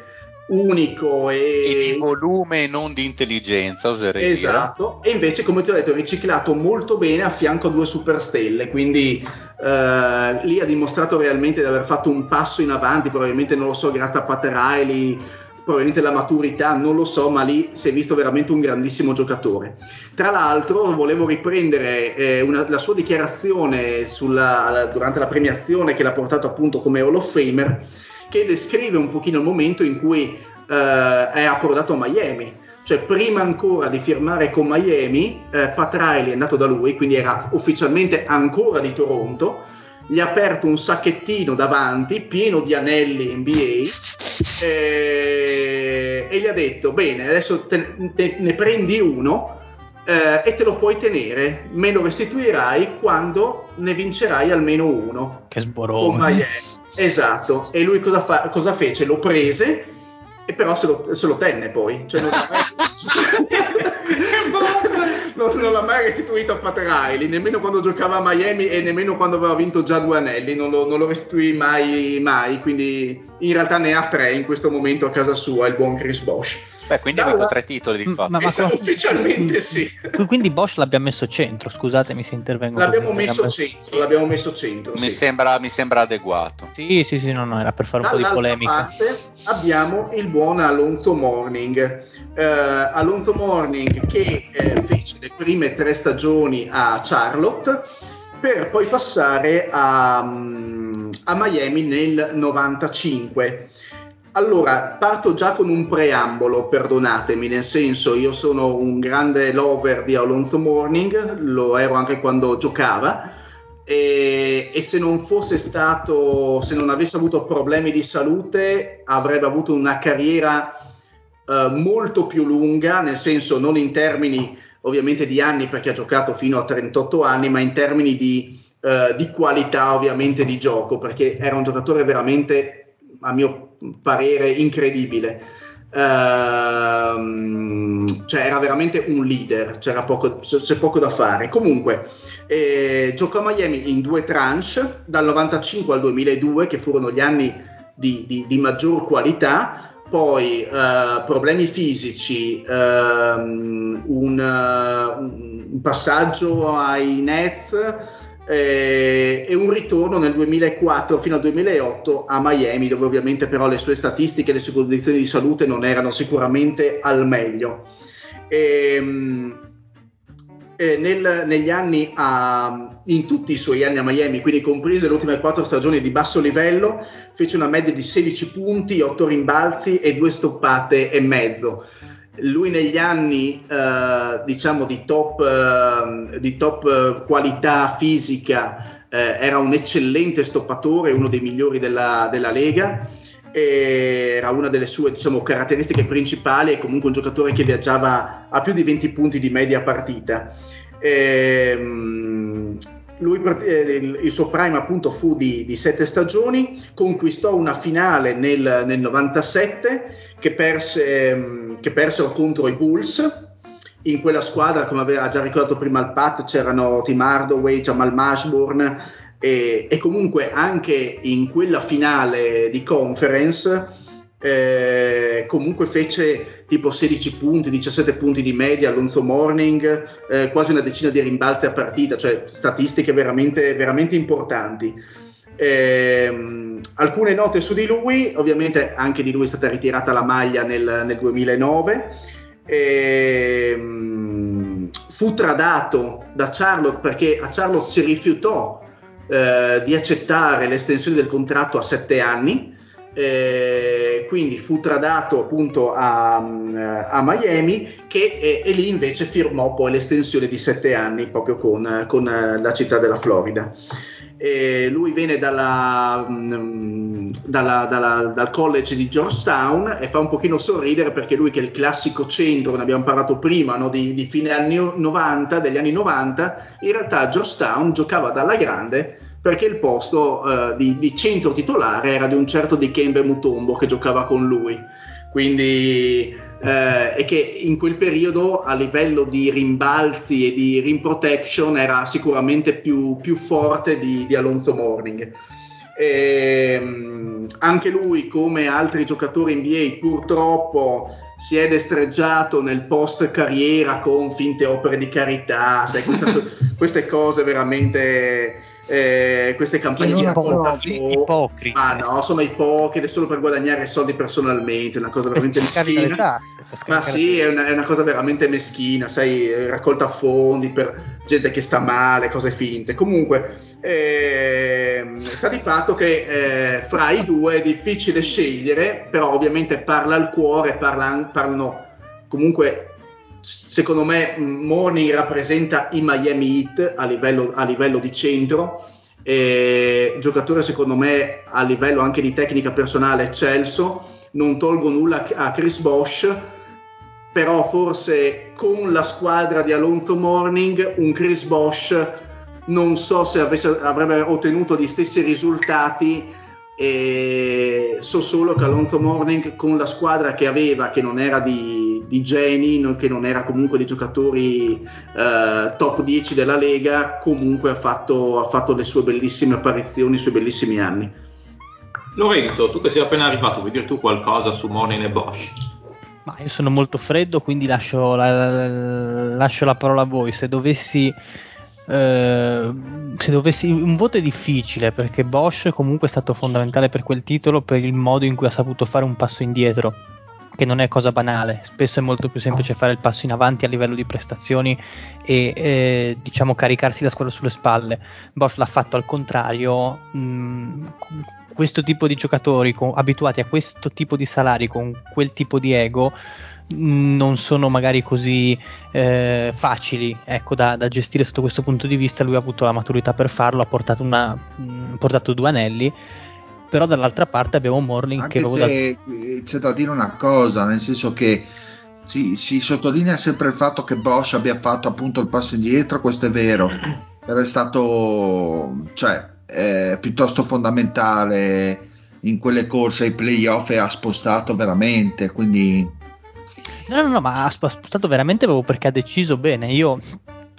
unico e... e di volume, non di intelligenza, oserei dire. Esatto, e invece, come ti ho detto, riciclato molto bene a fianco a due superstelle, quindi eh, lì ha dimostrato realmente di aver fatto un passo in avanti, probabilmente, non lo so, grazie a Pat Riley, probabilmente la maturità, non lo so, ma lì si è visto veramente un grandissimo giocatore. Tra l'altro volevo riprendere eh, una, la sua dichiarazione sulla, la, durante la premiazione che l'ha portato appunto come Hall of Famer, che descrive un pochino il momento in cui eh, è approdato a Miami, cioè prima ancora di firmare con Miami, eh, Pat Riley è andato da lui, quindi era ufficialmente ancora di Toronto, gli ha aperto un sacchettino davanti pieno di anelli N B A eh, e gli ha detto: bene, adesso te, te, ne prendi uno eh, e te lo puoi tenere, me lo restituirai quando ne vincerai almeno uno. Che sborone. Con Miami. Esatto, e lui cosa, fa- cosa fece? Lo prese, e però se lo, se lo tenne poi, cioè non, l'ha mai... non, non l'ha mai restituito a Pat Riley, nemmeno quando giocava a Miami e nemmeno quando aveva vinto già due anelli, non lo, non lo restituì mai, mai, quindi in realtà ne ha tre in questo momento a casa sua il buon Chris Bosh. Beh, quindi aveva tre titoli di fatto. Ma, ma esatto, come... ufficialmente sì. Quindi Bosh l'abbiamo messo centro, scusatemi se intervengo. L'abbiamo messo centro, l'abbiamo messo centro. Mi, sì. sembra, mi sembra adeguato. Sì, sì, sì, no, no, era per fare un Dall'altra po' di polemica. Parte abbiamo il buon Alonzo Mourning. Eh, Alonzo Mourning che eh, fece le prime tre stagioni a Charlotte per poi passare a, a Miami nel novantacinque. Allora, parto già con un preambolo, perdonatemi, nel senso, io sono un grande lover di Alonzo Mourning, lo ero anche quando giocava, e, e se non fosse stato, se non avesse avuto problemi di salute, avrebbe avuto una carriera eh, molto più lunga, nel senso non in termini ovviamente di anni, perché ha giocato fino a trentotto anni, ma in termini di, eh, di qualità ovviamente di gioco, perché era un giocatore veramente, a mio parere, incredibile. Ehm, cioè era veramente un leader, c'era poco, c'è poco da fare. Comunque eh, giocò a Miami in due tranche, dal novantacinque al duemiladue, che furono gli anni di, di, di maggior qualità. Poi eh, problemi fisici, ehm, un, un passaggio ai Nets eh, e un ritorno nel duemilaquattro fino al duemilaotto a Miami, dove ovviamente però le sue statistiche e le sue condizioni di salute non erano sicuramente al meglio. E, e nel, negli anni a, in tutti i suoi anni a Miami, quindi comprese le ultime quattro stagioni di basso livello, fece una media di sedici punti, otto rimbalzi e due stoppate e mezzo. Lui negli anni eh, diciamo di top, eh, di top qualità fisica eh, era un eccellente stoppatore, uno dei migliori della, della Lega, e era una delle sue, diciamo, caratteristiche principali, e comunque un giocatore che viaggiava a più di venti punti di media partita. Ehm Lui, il suo prime appunto fu di, di sette stagioni, conquistò una finale nel, nel novantasette che, perse, che persero contro i Bulls. In quella squadra, come aveva già ricordato prima il Pat, c'erano Tim Hardaway, Jamal Mashburn e, e comunque anche in quella finale di conference eh, comunque fece tipo sedici punti, diciassette punti di media Alonzo Mourning, eh, quasi una decina di rimbalzi a partita, cioè statistiche veramente, veramente importanti. Eh, alcune note su di lui, ovviamente anche di lui è stata ritirata la maglia nel, nel duemilanove. Eh, fu tradato da Charlotte perché a Charlotte si rifiutò eh, di accettare l'estensione del contratto a sette anni. Eh, quindi fu tradato appunto a, a Miami, che e, e lì invece firmò poi l'estensione di sette anni proprio con, con la città della Florida. Eh, lui viene dalla, dalla, dalla, dal college di Georgetown, e fa un pochino sorridere perché lui, che è il classico centro, ne abbiamo parlato prima, no, di, di fine anni novanta, degli anni novanta, in realtà Georgetown giocava dalla grande, perché il posto eh, di, di centro titolare era di un certo Dikembe Mutombo, che giocava con lui, quindi eh, e che in quel periodo a livello di rimbalzi e di rim protection era sicuramente più, più forte di, di Alonzo Mourning. E, anche lui, come altri giocatori N B A, purtroppo si è destreggiato nel post carriera con finte opere di carità, sai, questa, queste cose veramente... Eh, queste campagne di ipocrite, ma no, sono ipocrite solo per guadagnare soldi personalmente, una cosa veramente meschina. Tasse, ma sì, è una, è una cosa veramente meschina, sai, raccolta fondi per gente che sta male, cose finte. Comunque eh, sta di fatto che eh, fra i due è difficile scegliere, però ovviamente parla al cuore, parla, parlano comunque. Secondo me Mourning rappresenta i Miami Heat a livello, a livello di centro, eh, giocatore secondo me a livello anche di tecnica personale eccelso, non tolgo nulla a Chris Bosh, però forse con la squadra di Alonzo Mourning un Chris Bosh non so se avesse, avrebbe ottenuto gli stessi risultati. E so solo che Alonzo Mourning con la squadra che aveva, che non era di, di geni, non, che non era comunque di giocatori eh, top dieci della Lega, comunque ha fatto, ha fatto le sue bellissime apparizioni, i suoi bellissimi anni. Lorenzo, tu che sei appena arrivato, vuoi dire tu qualcosa su Mourning e Bosh? Ma io sono molto freddo, quindi lascio la, lascio la parola a voi. Se dovessi Uh, se dovessi un voto è difficile, perché Bosh comunque è stato fondamentale per quel titolo, per il modo in cui ha saputo fare un passo indietro che non è cosa banale. Spesso è molto più semplice fare il passo in avanti a livello di prestazioni e eh, diciamo caricarsi la squadra sulle spalle. Bosh l'ha fatto al contrario. Mh, questo tipo di giocatori con, abituati a questo tipo di salari, con quel tipo di ego, mh, non sono magari così eh, facili, ecco, da, da gestire sotto questo punto di vista. Lui ha avuto la maturità per farlo, ha portato, una, mh, portato due anelli. Però dall'altra parte abbiamo Mourning, anche che se da... c'è da dire una cosa, nel senso che si, si sottolinea sempre il fatto che Bosh abbia fatto appunto il passo indietro, questo è vero, però è stato, cioè, è piuttosto fondamentale in quelle corse ai playoff e ha spostato veramente, quindi no no no ma ha spostato veramente proprio perché ha deciso bene. Io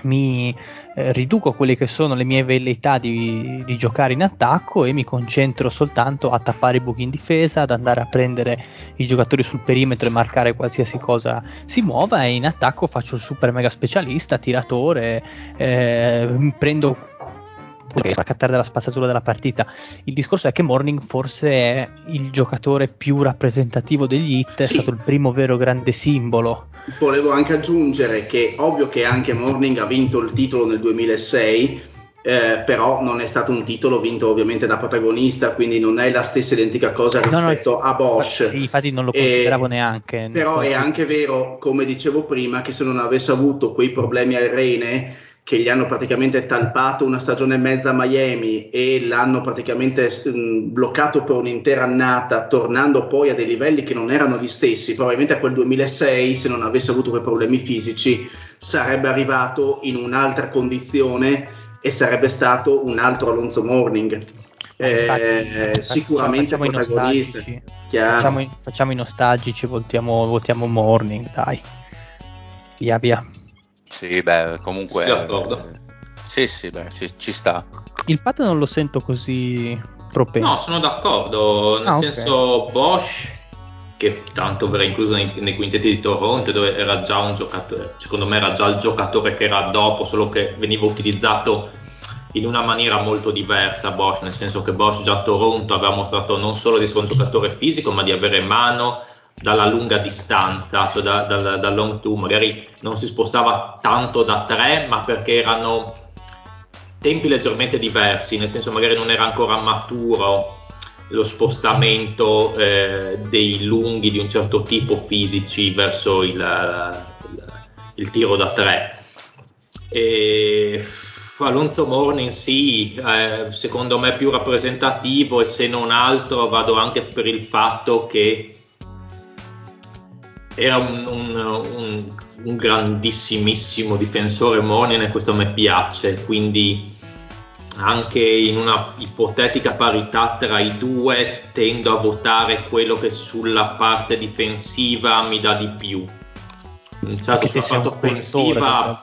mi eh, riduco quelle che sono le mie velleità di, di giocare in attacco e mi concentro soltanto a tappare i buchi in difesa, ad andare a prendere i giocatori sul perimetro e marcare qualsiasi cosa si muova, e in attacco faccio il super mega specialista, tiratore, eh, prendo per raccattare dalla spazzatura della partita. Il discorso è che Mourning forse è il giocatore più rappresentativo degli Heat, sì. È stato il primo vero grande simbolo. Volevo anche aggiungere che ovvio che anche Mourning ha vinto il titolo nel duemilasei, eh, però non è stato un titolo vinto ovviamente da protagonista, quindi non è la stessa identica cosa rispetto no, no, a Bosh. Sì, infatti non lo consideravo e, neanche. Però è anche vero, come dicevo prima, che se non avesse avuto quei problemi al rene che gli hanno praticamente talpato una stagione e mezza a Miami e l'hanno praticamente mh, bloccato per un'intera annata, tornando poi a dei livelli che non erano gli stessi, probabilmente a quel duemilasei, se non avesse avuto quei problemi fisici, sarebbe arrivato in un'altra condizione e sarebbe stato un altro Alonzo Mourning. Eh, sicuramente facciamo protagonista, i facciamo, i, facciamo i nostalgici, votiamo, votiamo Mourning, dai, via via. Sì, beh, comunque eh, sì, sì, beh, ci, ci sta. Il Pat non lo sento così propenso. No, sono d'accordo. Nel ah, senso, okay. Bosh, che tanto verrà incluso nei, nei quintetti di Toronto, dove era già un giocatore, secondo me era già il giocatore che era dopo, solo che veniva utilizzato in una maniera molto diversa. Bosh, nel senso che Bosh già a Toronto aveva mostrato non solo di essere un giocatore fisico, ma di avere mano dalla lunga distanza, cioè da, da, da long two, magari non si spostava tanto da tre, ma perché erano tempi leggermente diversi, nel senso magari non era ancora maturo lo spostamento eh, dei lunghi di un certo tipo fisici verso il, il, il tiro da tre. E Alonzo Mourning sì, eh, secondo me più rappresentativo, e se non altro vado anche per il fatto che era un, un, un, un grandissimissimo difensore Mourning, e questo mi piace, quindi anche in una ipotetica parità tra i due tendo a votare quello che sulla parte difensiva mi dà di più. Certo, sulla parte offensiva,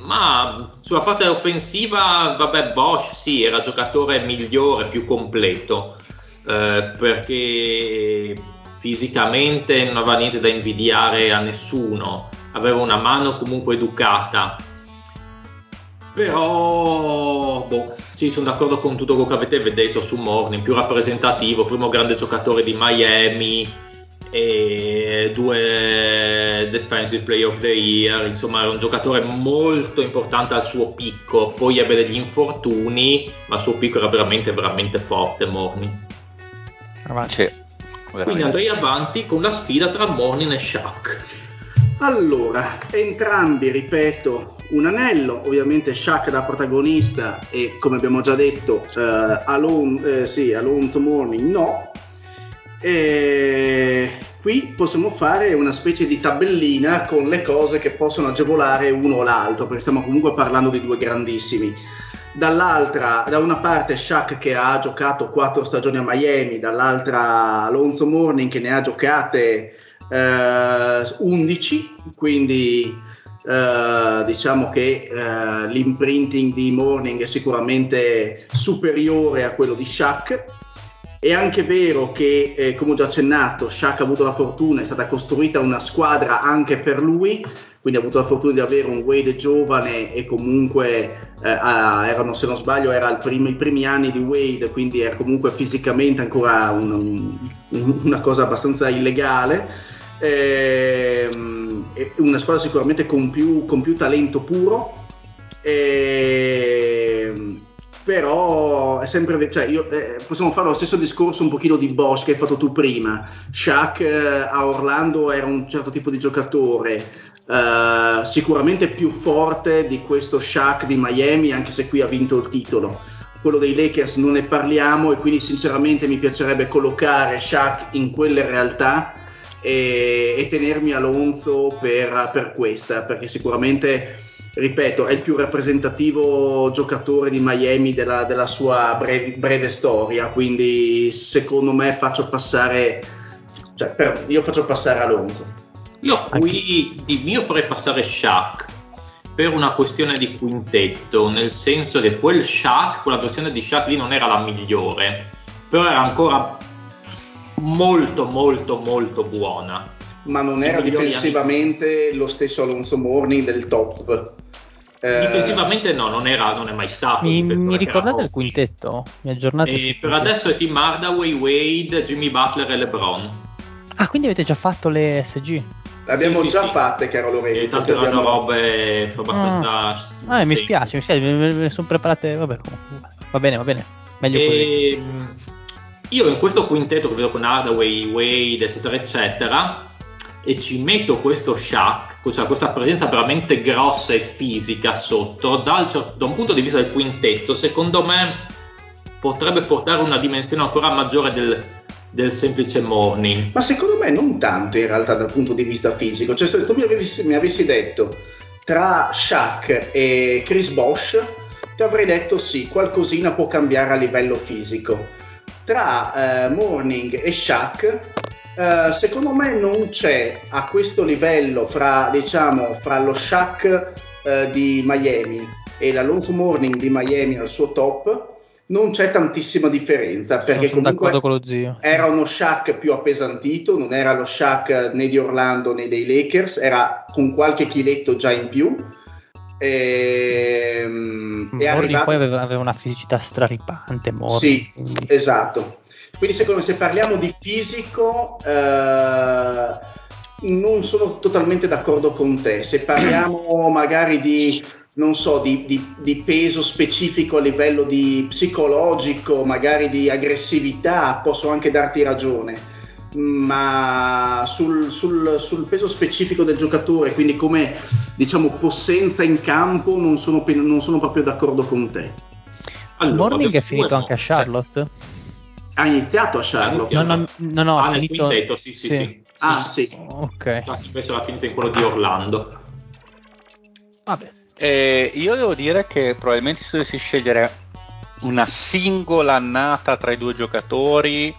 ma sulla parte offensiva vabbè, Bosh sì, era giocatore migliore, più completo, eh, perché fisicamente non aveva niente da invidiare a nessuno, aveva una mano comunque educata, però boh, sì, sono d'accordo con tutto quello che avete detto su Mourning, più rappresentativo, primo grande giocatore di Miami, e due Defensive Player of the Year, insomma era un giocatore molto importante al suo picco, poi ebbe degli infortuni, ma il suo picco era veramente veramente forte Mourning. Sì. Quindi andrei avanti con la sfida tra Mourning e Shaq. Allora, entrambi, ripeto, un anello, ovviamente Shaq da protagonista e come abbiamo già detto, eh, Alon, eh, sì, Alonzo Mourning no. E qui possiamo fare una specie di tabellina con le cose che possono agevolare uno o l'altro, perché stiamo comunque parlando di due grandissimi. Dall'altra, da una parte Shaq che ha giocato quattro stagioni a Miami, dall'altra Alonzo Mourning che ne ha giocate eh, undici, quindi eh, diciamo che eh, l'imprinting di Mourning è sicuramente superiore a quello di Shaq. È anche vero che, eh, come ho già accennato, Shaq ha avuto la fortuna, è stata costruita una squadra anche per lui, quindi ha avuto la fortuna di avere un Wade giovane e comunque eh, a, erano, se non sbaglio era il primi, i primi anni di Wade, quindi era comunque fisicamente ancora un, un, una cosa abbastanza illegale, ehm, è una squadra sicuramente con più, con più talento puro, ehm, però è sempre, cioè io, eh, possiamo fare lo stesso discorso un pochino di Bosh che hai fatto tu prima. Shaq eh, a Orlando era un certo tipo di giocatore, Uh, sicuramente più forte di questo Shaq di Miami, anche se qui ha vinto il titolo. Quello dei Lakers non ne parliamo, e quindi sinceramente mi piacerebbe collocare Shaq in quelle realtà e, e tenermi Alonzo per, per questa, perché sicuramente, ripeto, è il più rappresentativo giocatore di Miami della, della sua breve, breve storia, quindi secondo me faccio passare, cioè per, io faccio passare Alonzo. Io qui io farei passare Shaq per una questione di quintetto, nel senso che quel Shaq, quella versione di Shaq lì non era la migliore, però era ancora molto molto molto buona. Ma non era difensivamente anni. Lo stesso Alonzo Mourning del top. Difensivamente no, non era, non è mai stato. Mi, mi ricordate il quintetto? Mi aggiornate? E per adesso è Tim Hardaway, Wade, Jimmy Butler e LeBron. Ah, quindi avete già fatto le S G? L'abbiamo sì, già sì, fatte, sì. Caro Lorenzo. Tanto erano abbiamo... robe abbastanza. Ah, eh, mi spiace, mi spiace, me ne sono preparate. Vabbè, comunque. Va bene, va bene. Meglio e... così. Io in questo quintetto che vedo con Hardaway, Wade, eccetera, eccetera, e ci metto questo Shaq, cioè questa presenza veramente grossa e fisica sotto, dal, da un punto di vista del quintetto, secondo me potrebbe portare una dimensione ancora maggiore del. del semplice Mourning. Ma secondo me non tanto in realtà dal punto di vista fisico, cioè se tu mi avessi, mi avessi detto tra Shaq e Chris Bosh ti avrei detto sì, qualcosina può cambiare a livello fisico. Tra eh, Mourning e Shaq eh, secondo me non c'è a questo livello fra, diciamo, fra lo Shaq eh, di Miami e l'Alonzo Mourning di Miami al suo top non c'è tantissima differenza, perché comunque con lo zio. Era uno Shaq più appesantito, non era lo Shaq né di Orlando né dei Lakers, era con qualche chiletto già in più. E Mourning poi aveva, aveva una fisicità straripante. Mourning. Sì, esatto. Quindi secondo me se parliamo di fisico eh, non sono totalmente d'accordo con te. Se parliamo magari di non so, di, di, di peso specifico a livello di psicologico, magari di aggressività, posso anche darti ragione, ma sul, sul, sul peso specifico del giocatore, quindi come, diciamo, possenza in campo, non sono, non sono proprio d'accordo con te. Allora, Mourning è finito anche a Charlotte? Ha iniziato a Charlotte? No, no, no, no ah, ha finito... Quintetto, sì, sì, sì. Sì. Ah, sì. Ok. Spesso l'ha finito in quello di Orlando. Vabbè. Eh, io devo dire che probabilmente se dovessi scegliere una singola annata tra i due giocatori,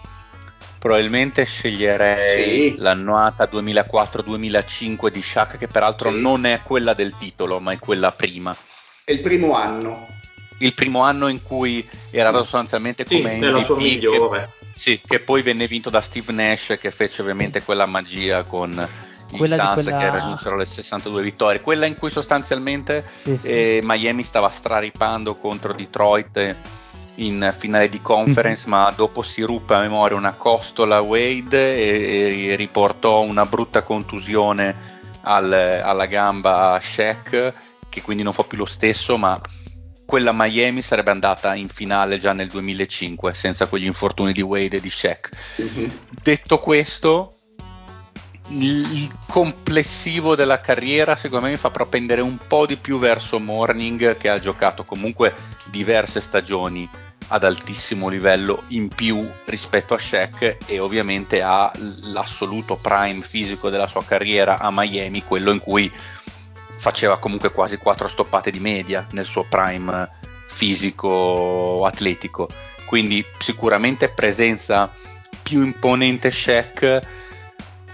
probabilmente sceglierei sì. l'annata duemilaquattro duemilacinque di Shaq, che peraltro sì. non è quella del titolo, ma è quella prima. È il primo anno. Il primo anno in cui era sostanzialmente sì, come M V P, migliore. Che, sì, che poi venne vinto da Steve Nash, che fece ovviamente quella magia con i quella Suns quella... che raggiunsero le sessantadue vittorie, quella in cui sostanzialmente sì, sì. Eh, Miami stava straripando contro Detroit in finale di conference, ma dopo si ruppe a memoria una costola Wade e, e riportò una brutta contusione al, alla gamba a Shaq, che quindi non fa più lo stesso, ma quella Miami sarebbe andata in finale già nel duemilacinque senza quegli infortuni di Wade e di Shaq. Mm-hmm. Detto questo, il complessivo della carriera secondo me mi fa propendere un po' di più verso Mourning, che ha giocato comunque diverse stagioni ad altissimo livello in più rispetto a Shaq, e ovviamente ha l'assoluto prime fisico della sua carriera a Miami, quello in cui faceva comunque quasi quattro stoppate di media nel suo prime fisico atletico, quindi sicuramente presenza più imponente Shaq.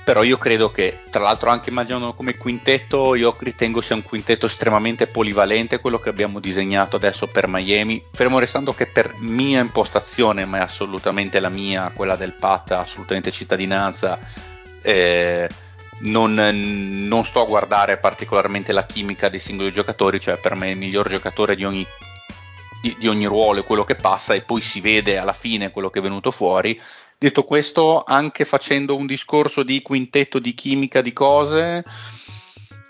Però io credo che, tra l'altro anche immaginando come quintetto, io ritengo sia un quintetto estremamente polivalente quello che abbiamo disegnato adesso per Miami, fermo restando che per mia impostazione, ma è assolutamente la mia, quella del Pat, assolutamente cittadinanza, eh, non, non sto a guardare particolarmente la chimica dei singoli giocatori, cioè per me il miglior giocatore di ogni, di, di ogni ruolo è quello che passa e poi si vede alla fine quello che è venuto fuori. Detto questo, anche facendo un discorso di quintetto, di chimica, di cose,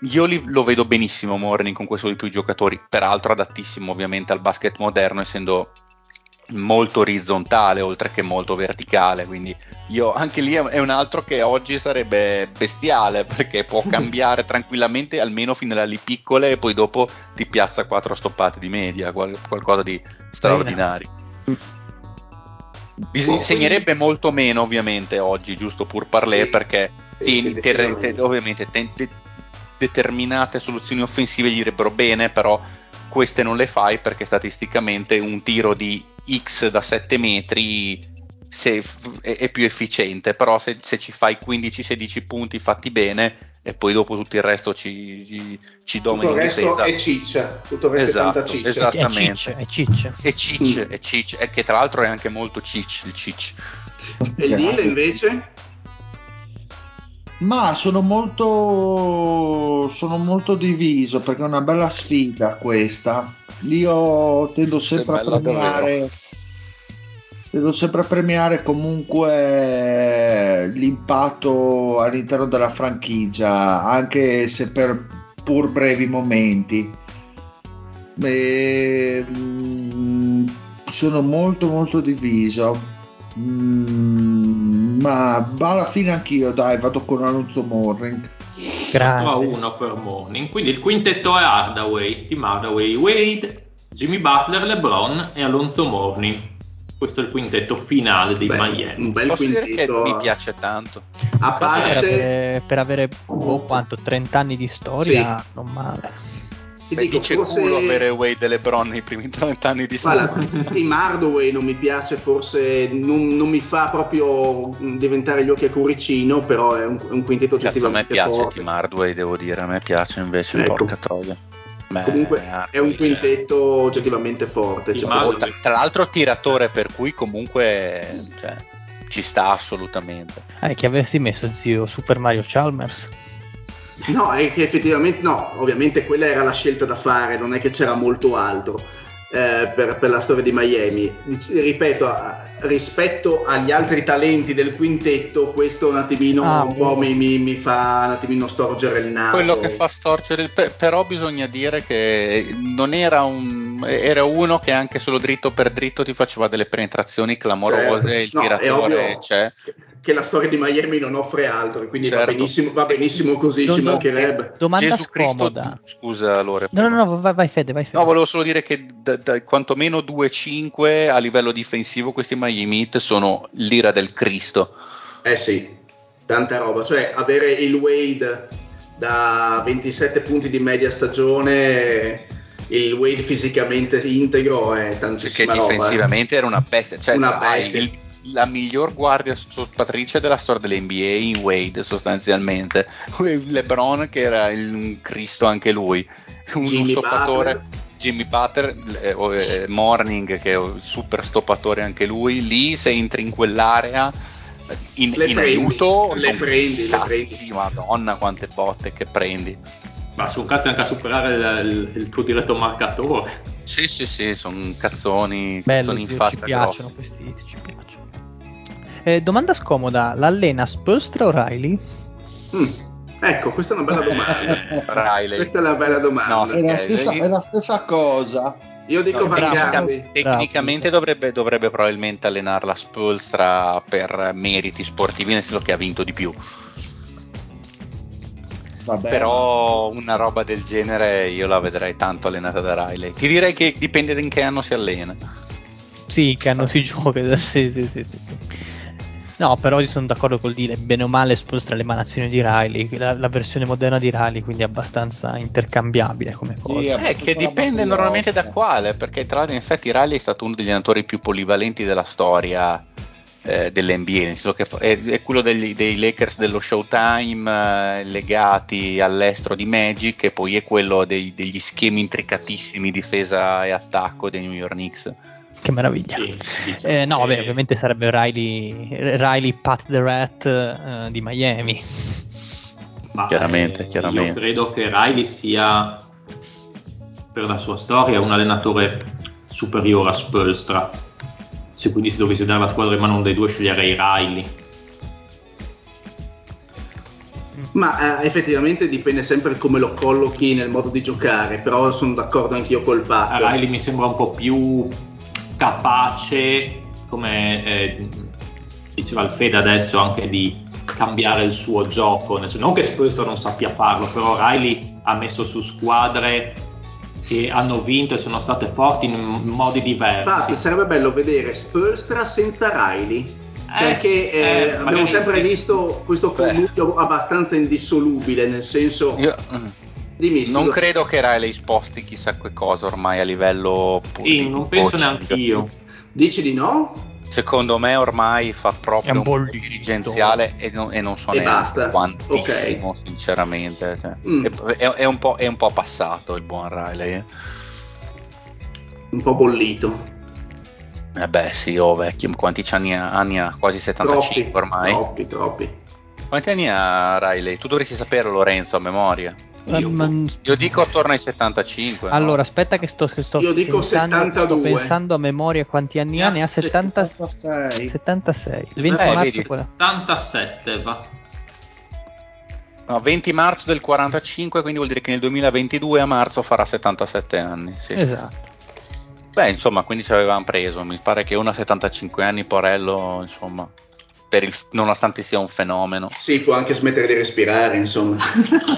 io li, lo vedo benissimo Mourning con questo di più giocatori, peraltro adattissimo ovviamente al basket moderno, essendo molto orizzontale oltre che molto verticale, quindi io anche lì è un altro che oggi sarebbe bestiale, perché può cambiare tranquillamente almeno fino alle ali piccole e poi dopo ti piazza quattro stoppate di media, qual- qualcosa di straordinario. Bis- segnerebbe molto meno ovviamente oggi, giusto pur parler, perché te- te- te- ovviamente te- te- determinate soluzioni offensive gli direbbero bene, però queste non le fai perché statisticamente un tiro di X da sette metri se f- è più efficiente, però se, se ci fai quindici sedici punti fatti bene e poi dopo tutto il resto ci, ci, ci domini. Tutto il resto esatto. è ciccia, tutto il resto esatto, è tanta ciccia. Esattamente. È ciccia, è ciccia. È ciccia, è che tra l'altro è anche molto ciccia il ciccia. E il Dile invece? Ma sono molto sono molto diviso, perché è una bella sfida questa. Io tendo sempre a premiare tendo sempre a premiare comunque l'impatto all'interno della franchigia, anche se per pur brevi momenti. E, mm, sono molto molto diviso. Mm, ma alla fine anch'io dai vado con Alonzo Mourning uno a uno per Mourning. Quindi il quintetto è Hardaway, Tim Hardaway, Wade, Jimmy Butler, LeBron e Alonzo Mourning. Questo è il quintetto finale dei Beh, Miami. Un bel Posso quintetto, mi piace tanto. A parte per avere, per avere oh, quanto trent'anni di storia, sì. Non male. Beh, dico, dice forse... culo avere Wade e LeBron nei primi trent'anni di storia. Tim Hardaway non mi piace, forse non, non mi fa proprio diventare gli occhi a curicino, però è un, un quintetto oggettivamente forte. A me piace Tim Hardaway, devo dire, a me piace invece, ecco. Porca troia. Beh, comunque è un quintetto eh. oggettivamente forte, cioè, Hardaway... tra, tra l'altro tiratore, per cui comunque cioè, ci sta assolutamente. Eh, che avessi messo zio Super Mario Chalmers? No, è che effettivamente no, ovviamente quella era la scelta da fare, non è che c'era molto altro eh, per, per la storia di Miami. Ripeto, a, rispetto agli altri talenti del quintetto, questo un attimino ah, un po' mi, mi, mi fa un attimino storgere il naso. Quello che fa storgere, per, però bisogna dire che non era un era uno che anche solo dritto per dritto ti faceva delle penetrazioni clamorose, certo. Il no, tiratore c'è. Che la storia di Miami non offre altro, quindi certo. va, benissimo, va benissimo così, non, ci mancherebbe. Domanda Gesù scomoda. Cristo, scusa Lore. No, no, no, vai, vai Fede, vai Fede. No, volevo solo dire che da, da, quantomeno due cinque a livello difensivo questi Miami Heat sono l'ira del Cristo. Eh sì, tanta roba. Cioè avere il Wade da ventisette punti di media stagione... il Wade fisicamente integro è tantissima roba. Che difensivamente era una bestia. Cioè una bestia. Il, la miglior guardia stoppatrice della storia dell'N B A in Wade sostanzialmente, LeBron che era il, un Cristo anche lui, un, Jimmy un stoppatore Butler. Jimmy Butler eh, eh, Mourning che è un super stoppatore anche lui, lì se entri in quell'area in, le in prendi, aiuto le prendi, le prendi. Madonna quante botte che prendi, ma sono cazzo anche a superare il, il, il tuo diretto marcatore. Sì sì sì, sono cazzoni, bello, sono in zio, faccia ci piacciono grossi. Questi ci piacciono. Eh, domanda scomoda, l'allena Spoelstra o Riley? Mm, ecco, questa è una bella domanda. Riley. Questa è una bella domanda. No, è, la stessa, è la stessa cosa. Io dico no, Tecnicamente, tecnicamente dovrebbe, dovrebbe probabilmente allenare la Spoelstra per meriti sportivi, nel senso che ha vinto di più. Vabbè, però una roba del genere io la vedrei tanto allenata da Riley. Ti direi che dipende da in che anno si allena. Sì, che anno si gioca. Sì, sì, sì, sì, sì. No, però io sono d'accordo col dire, bene o male Spoelstra l'emanazione di Riley, la, la versione moderna di Riley, quindi abbastanza intercambiabile come cosa. Sì, eh, che dipende normalmente da quale, perché tra l'altro in effetti Riley è stato uno degli allenatori più polivalenti della storia Eh, dell'N B A, nel senso che è, è quello degli, dei Lakers dello Showtime eh, legati all'estero di Magic, e poi è quello dei, degli schemi intricatissimi difesa e attacco dei New York Knicks. Che meraviglia. Sì, sì, sì. Eh, no vabbè, ovviamente sarebbe Riley Riley Pat the Rat eh, di Miami. Ma chiaramente, eh, chiaramente. Io credo che Riley sia, per la sua storia, un allenatore superiore a Spoelstra. se quindi si dovesse dare la squadra in mano uno dei due, sceglierei Riley. Ma eh, effettivamente dipende sempre come lo collochi nel modo di giocare, però sono d'accordo anch'io col Pat. Riley mi sembra un po' più capace, come eh, diceva il Fede adesso, anche di cambiare il suo gioco, non che Spoelstra non sappia farlo, però Riley ha messo su squadre che hanno vinto e sono state forti in modi diversi. Infatti sarebbe bello vedere Spoelstra senza Riley, cioè eh, che eh, eh, abbiamo sempre sì. visto questo connubio abbastanza indissolubile, nel senso Io, dimmi, non scusa. credo che Riley sposti chissà che cosa ormai a livello politico, sì, non penso neanche io. Dici di no? Secondo me ormai fa proprio un, un dirigenziale e non, e non so e neanche quantissimo, okay. sinceramente. Cioè, mm. è, è, un po', è un po' passato il buon Riley. Un po' bollito. Eh beh sì, oh vecchio, quanti anni ha? Anni ha? Quasi settantacinque troppi, ormai. Troppi, troppi. Quanti anni ha Riley? Tu dovresti saperlo, Lorenzo, a memoria. Io, um, io dico attorno ai settantacinque. Allora, no? aspetta che sto, che sto io dico pensando, settantadue. Sto pensando a memoria quanti anni ha, ne ha settanta, settantasei. settantasei. Il venti eh, marzo quella. settantasette va. No, venti marzo del quarantacinque, quindi vuol dire che nel duemilaventidue a marzo farà settantasette anni, sì. Esatto. Beh, insomma, quindi ci avevamo preso, mi pare che uno a settantacinque anni, Porello, insomma, per il, nonostante sia un fenomeno. Sì, può anche smettere di respirare, insomma.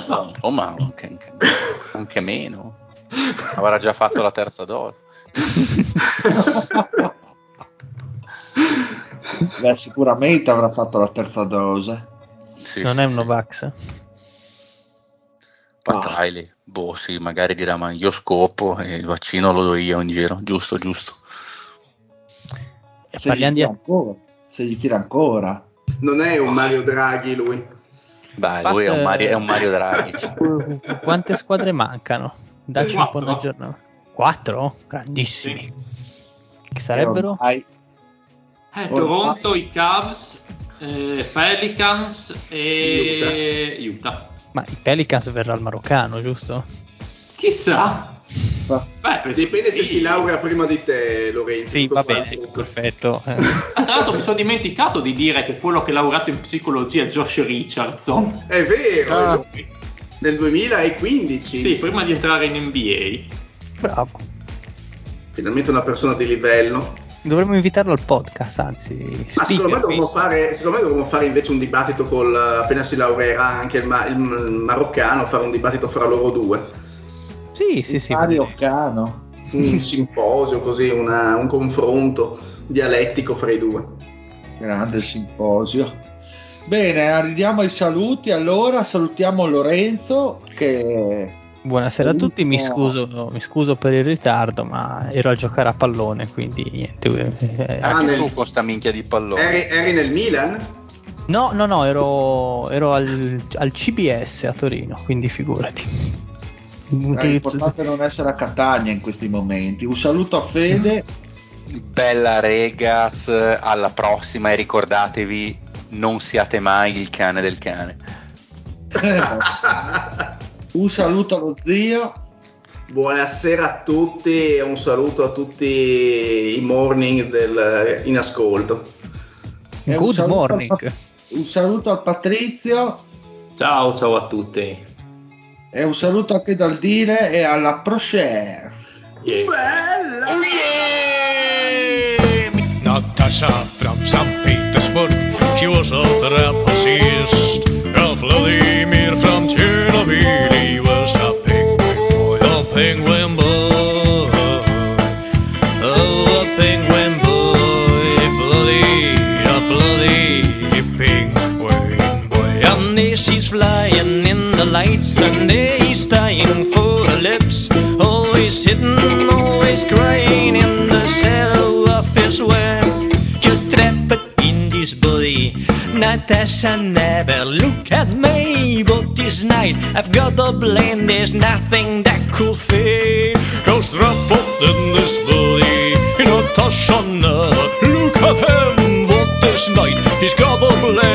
No, oh, ma anche, anche, anche meno. Avrà già fatto la terza dose. Beh, sicuramente avrà fatto la terza dose. Sì, non sì, è un Novax. Patrilli, no. boh sì, magari dirà, ma io scopo e il vaccino lo do io in giro, giusto, giusto. E se parliamo di ancora. Se gli tira ancora, non è un Mario Draghi lui. Beh, Pat... lui è un Mario, è un Mario Draghi. Quante squadre mancano? Dacci un po' da aggiornare. Quattro? Grandissimi. Sì. Che sarebbero? Ormai... Eh, Toronto, ormai... i Cavs, eh, Pelicans e Utah. Utah. Ma i Pelicans verrà il maroccano, giusto? Chissà. Beh, dipende sì. se si laurea prima di te, Lorenzo. Sì, va bene, ecco, perfetto. Eh. Ah, tra l'altro mi sono dimenticato di dire che quello che ha lavorato in psicologia è Josh Richardson. È vero, ah. è lui. Nel duemilaquindici. Sì, prima di entrare in N B A. Bravo. Finalmente una persona di livello. Dovremmo invitarlo al podcast, anzi. Ma secondo me dovremmo fare, secondo me dovremmo fare invece un dibattito col, appena si laureerà anche il, ma- il maroccano, fare un dibattito fra loro due. Sì, sì, sì, Mario Cano, un simposio così, una, un confronto dialettico fra i due. Grande simposio. Bene, arriviamo ai saluti. Allora salutiamo Lorenzo che... Buonasera a tutti, mi scuso, no, mi scuso per il ritardo, ma ero a giocare a pallone, quindi niente. Eh, ah, anche nel... tu con sta minchia di pallone. Eri, eri nel Milan? No, no, no, ero, ero al, al C B S a Torino, quindi figurati. L'importante è non essere a Catania in questi momenti. Un saluto a Fede. Bella regaz, alla prossima e ricordatevi, non siate mai il cane del cane. Un saluto allo zio. Buonasera a tutti e un saluto a tutti i morning del, in ascolto. Good un saluto morning. Al, un saluto al Patrizio. Ciao, ciao a tutti. E un saluto anche dal Dile e alla Procher. Yeah. Bella! Yeah. Natasha from Saint Petersburg, she was a trapezist. Ralph Vladimir from Chernobyl, he was a penguin boy, a penguin boy. Oh, a penguin boy, a bloody, a bloody penguin boy. And there she's flying in the lights and dying for the lips, always hidden, always crying in the shadow of his web. Just trapped in this body, Natasha never look at me. But this night I've got a blame, there's nothing that could fade. I was trapped in this body, Natasha never look at him. But this night he's got a blame.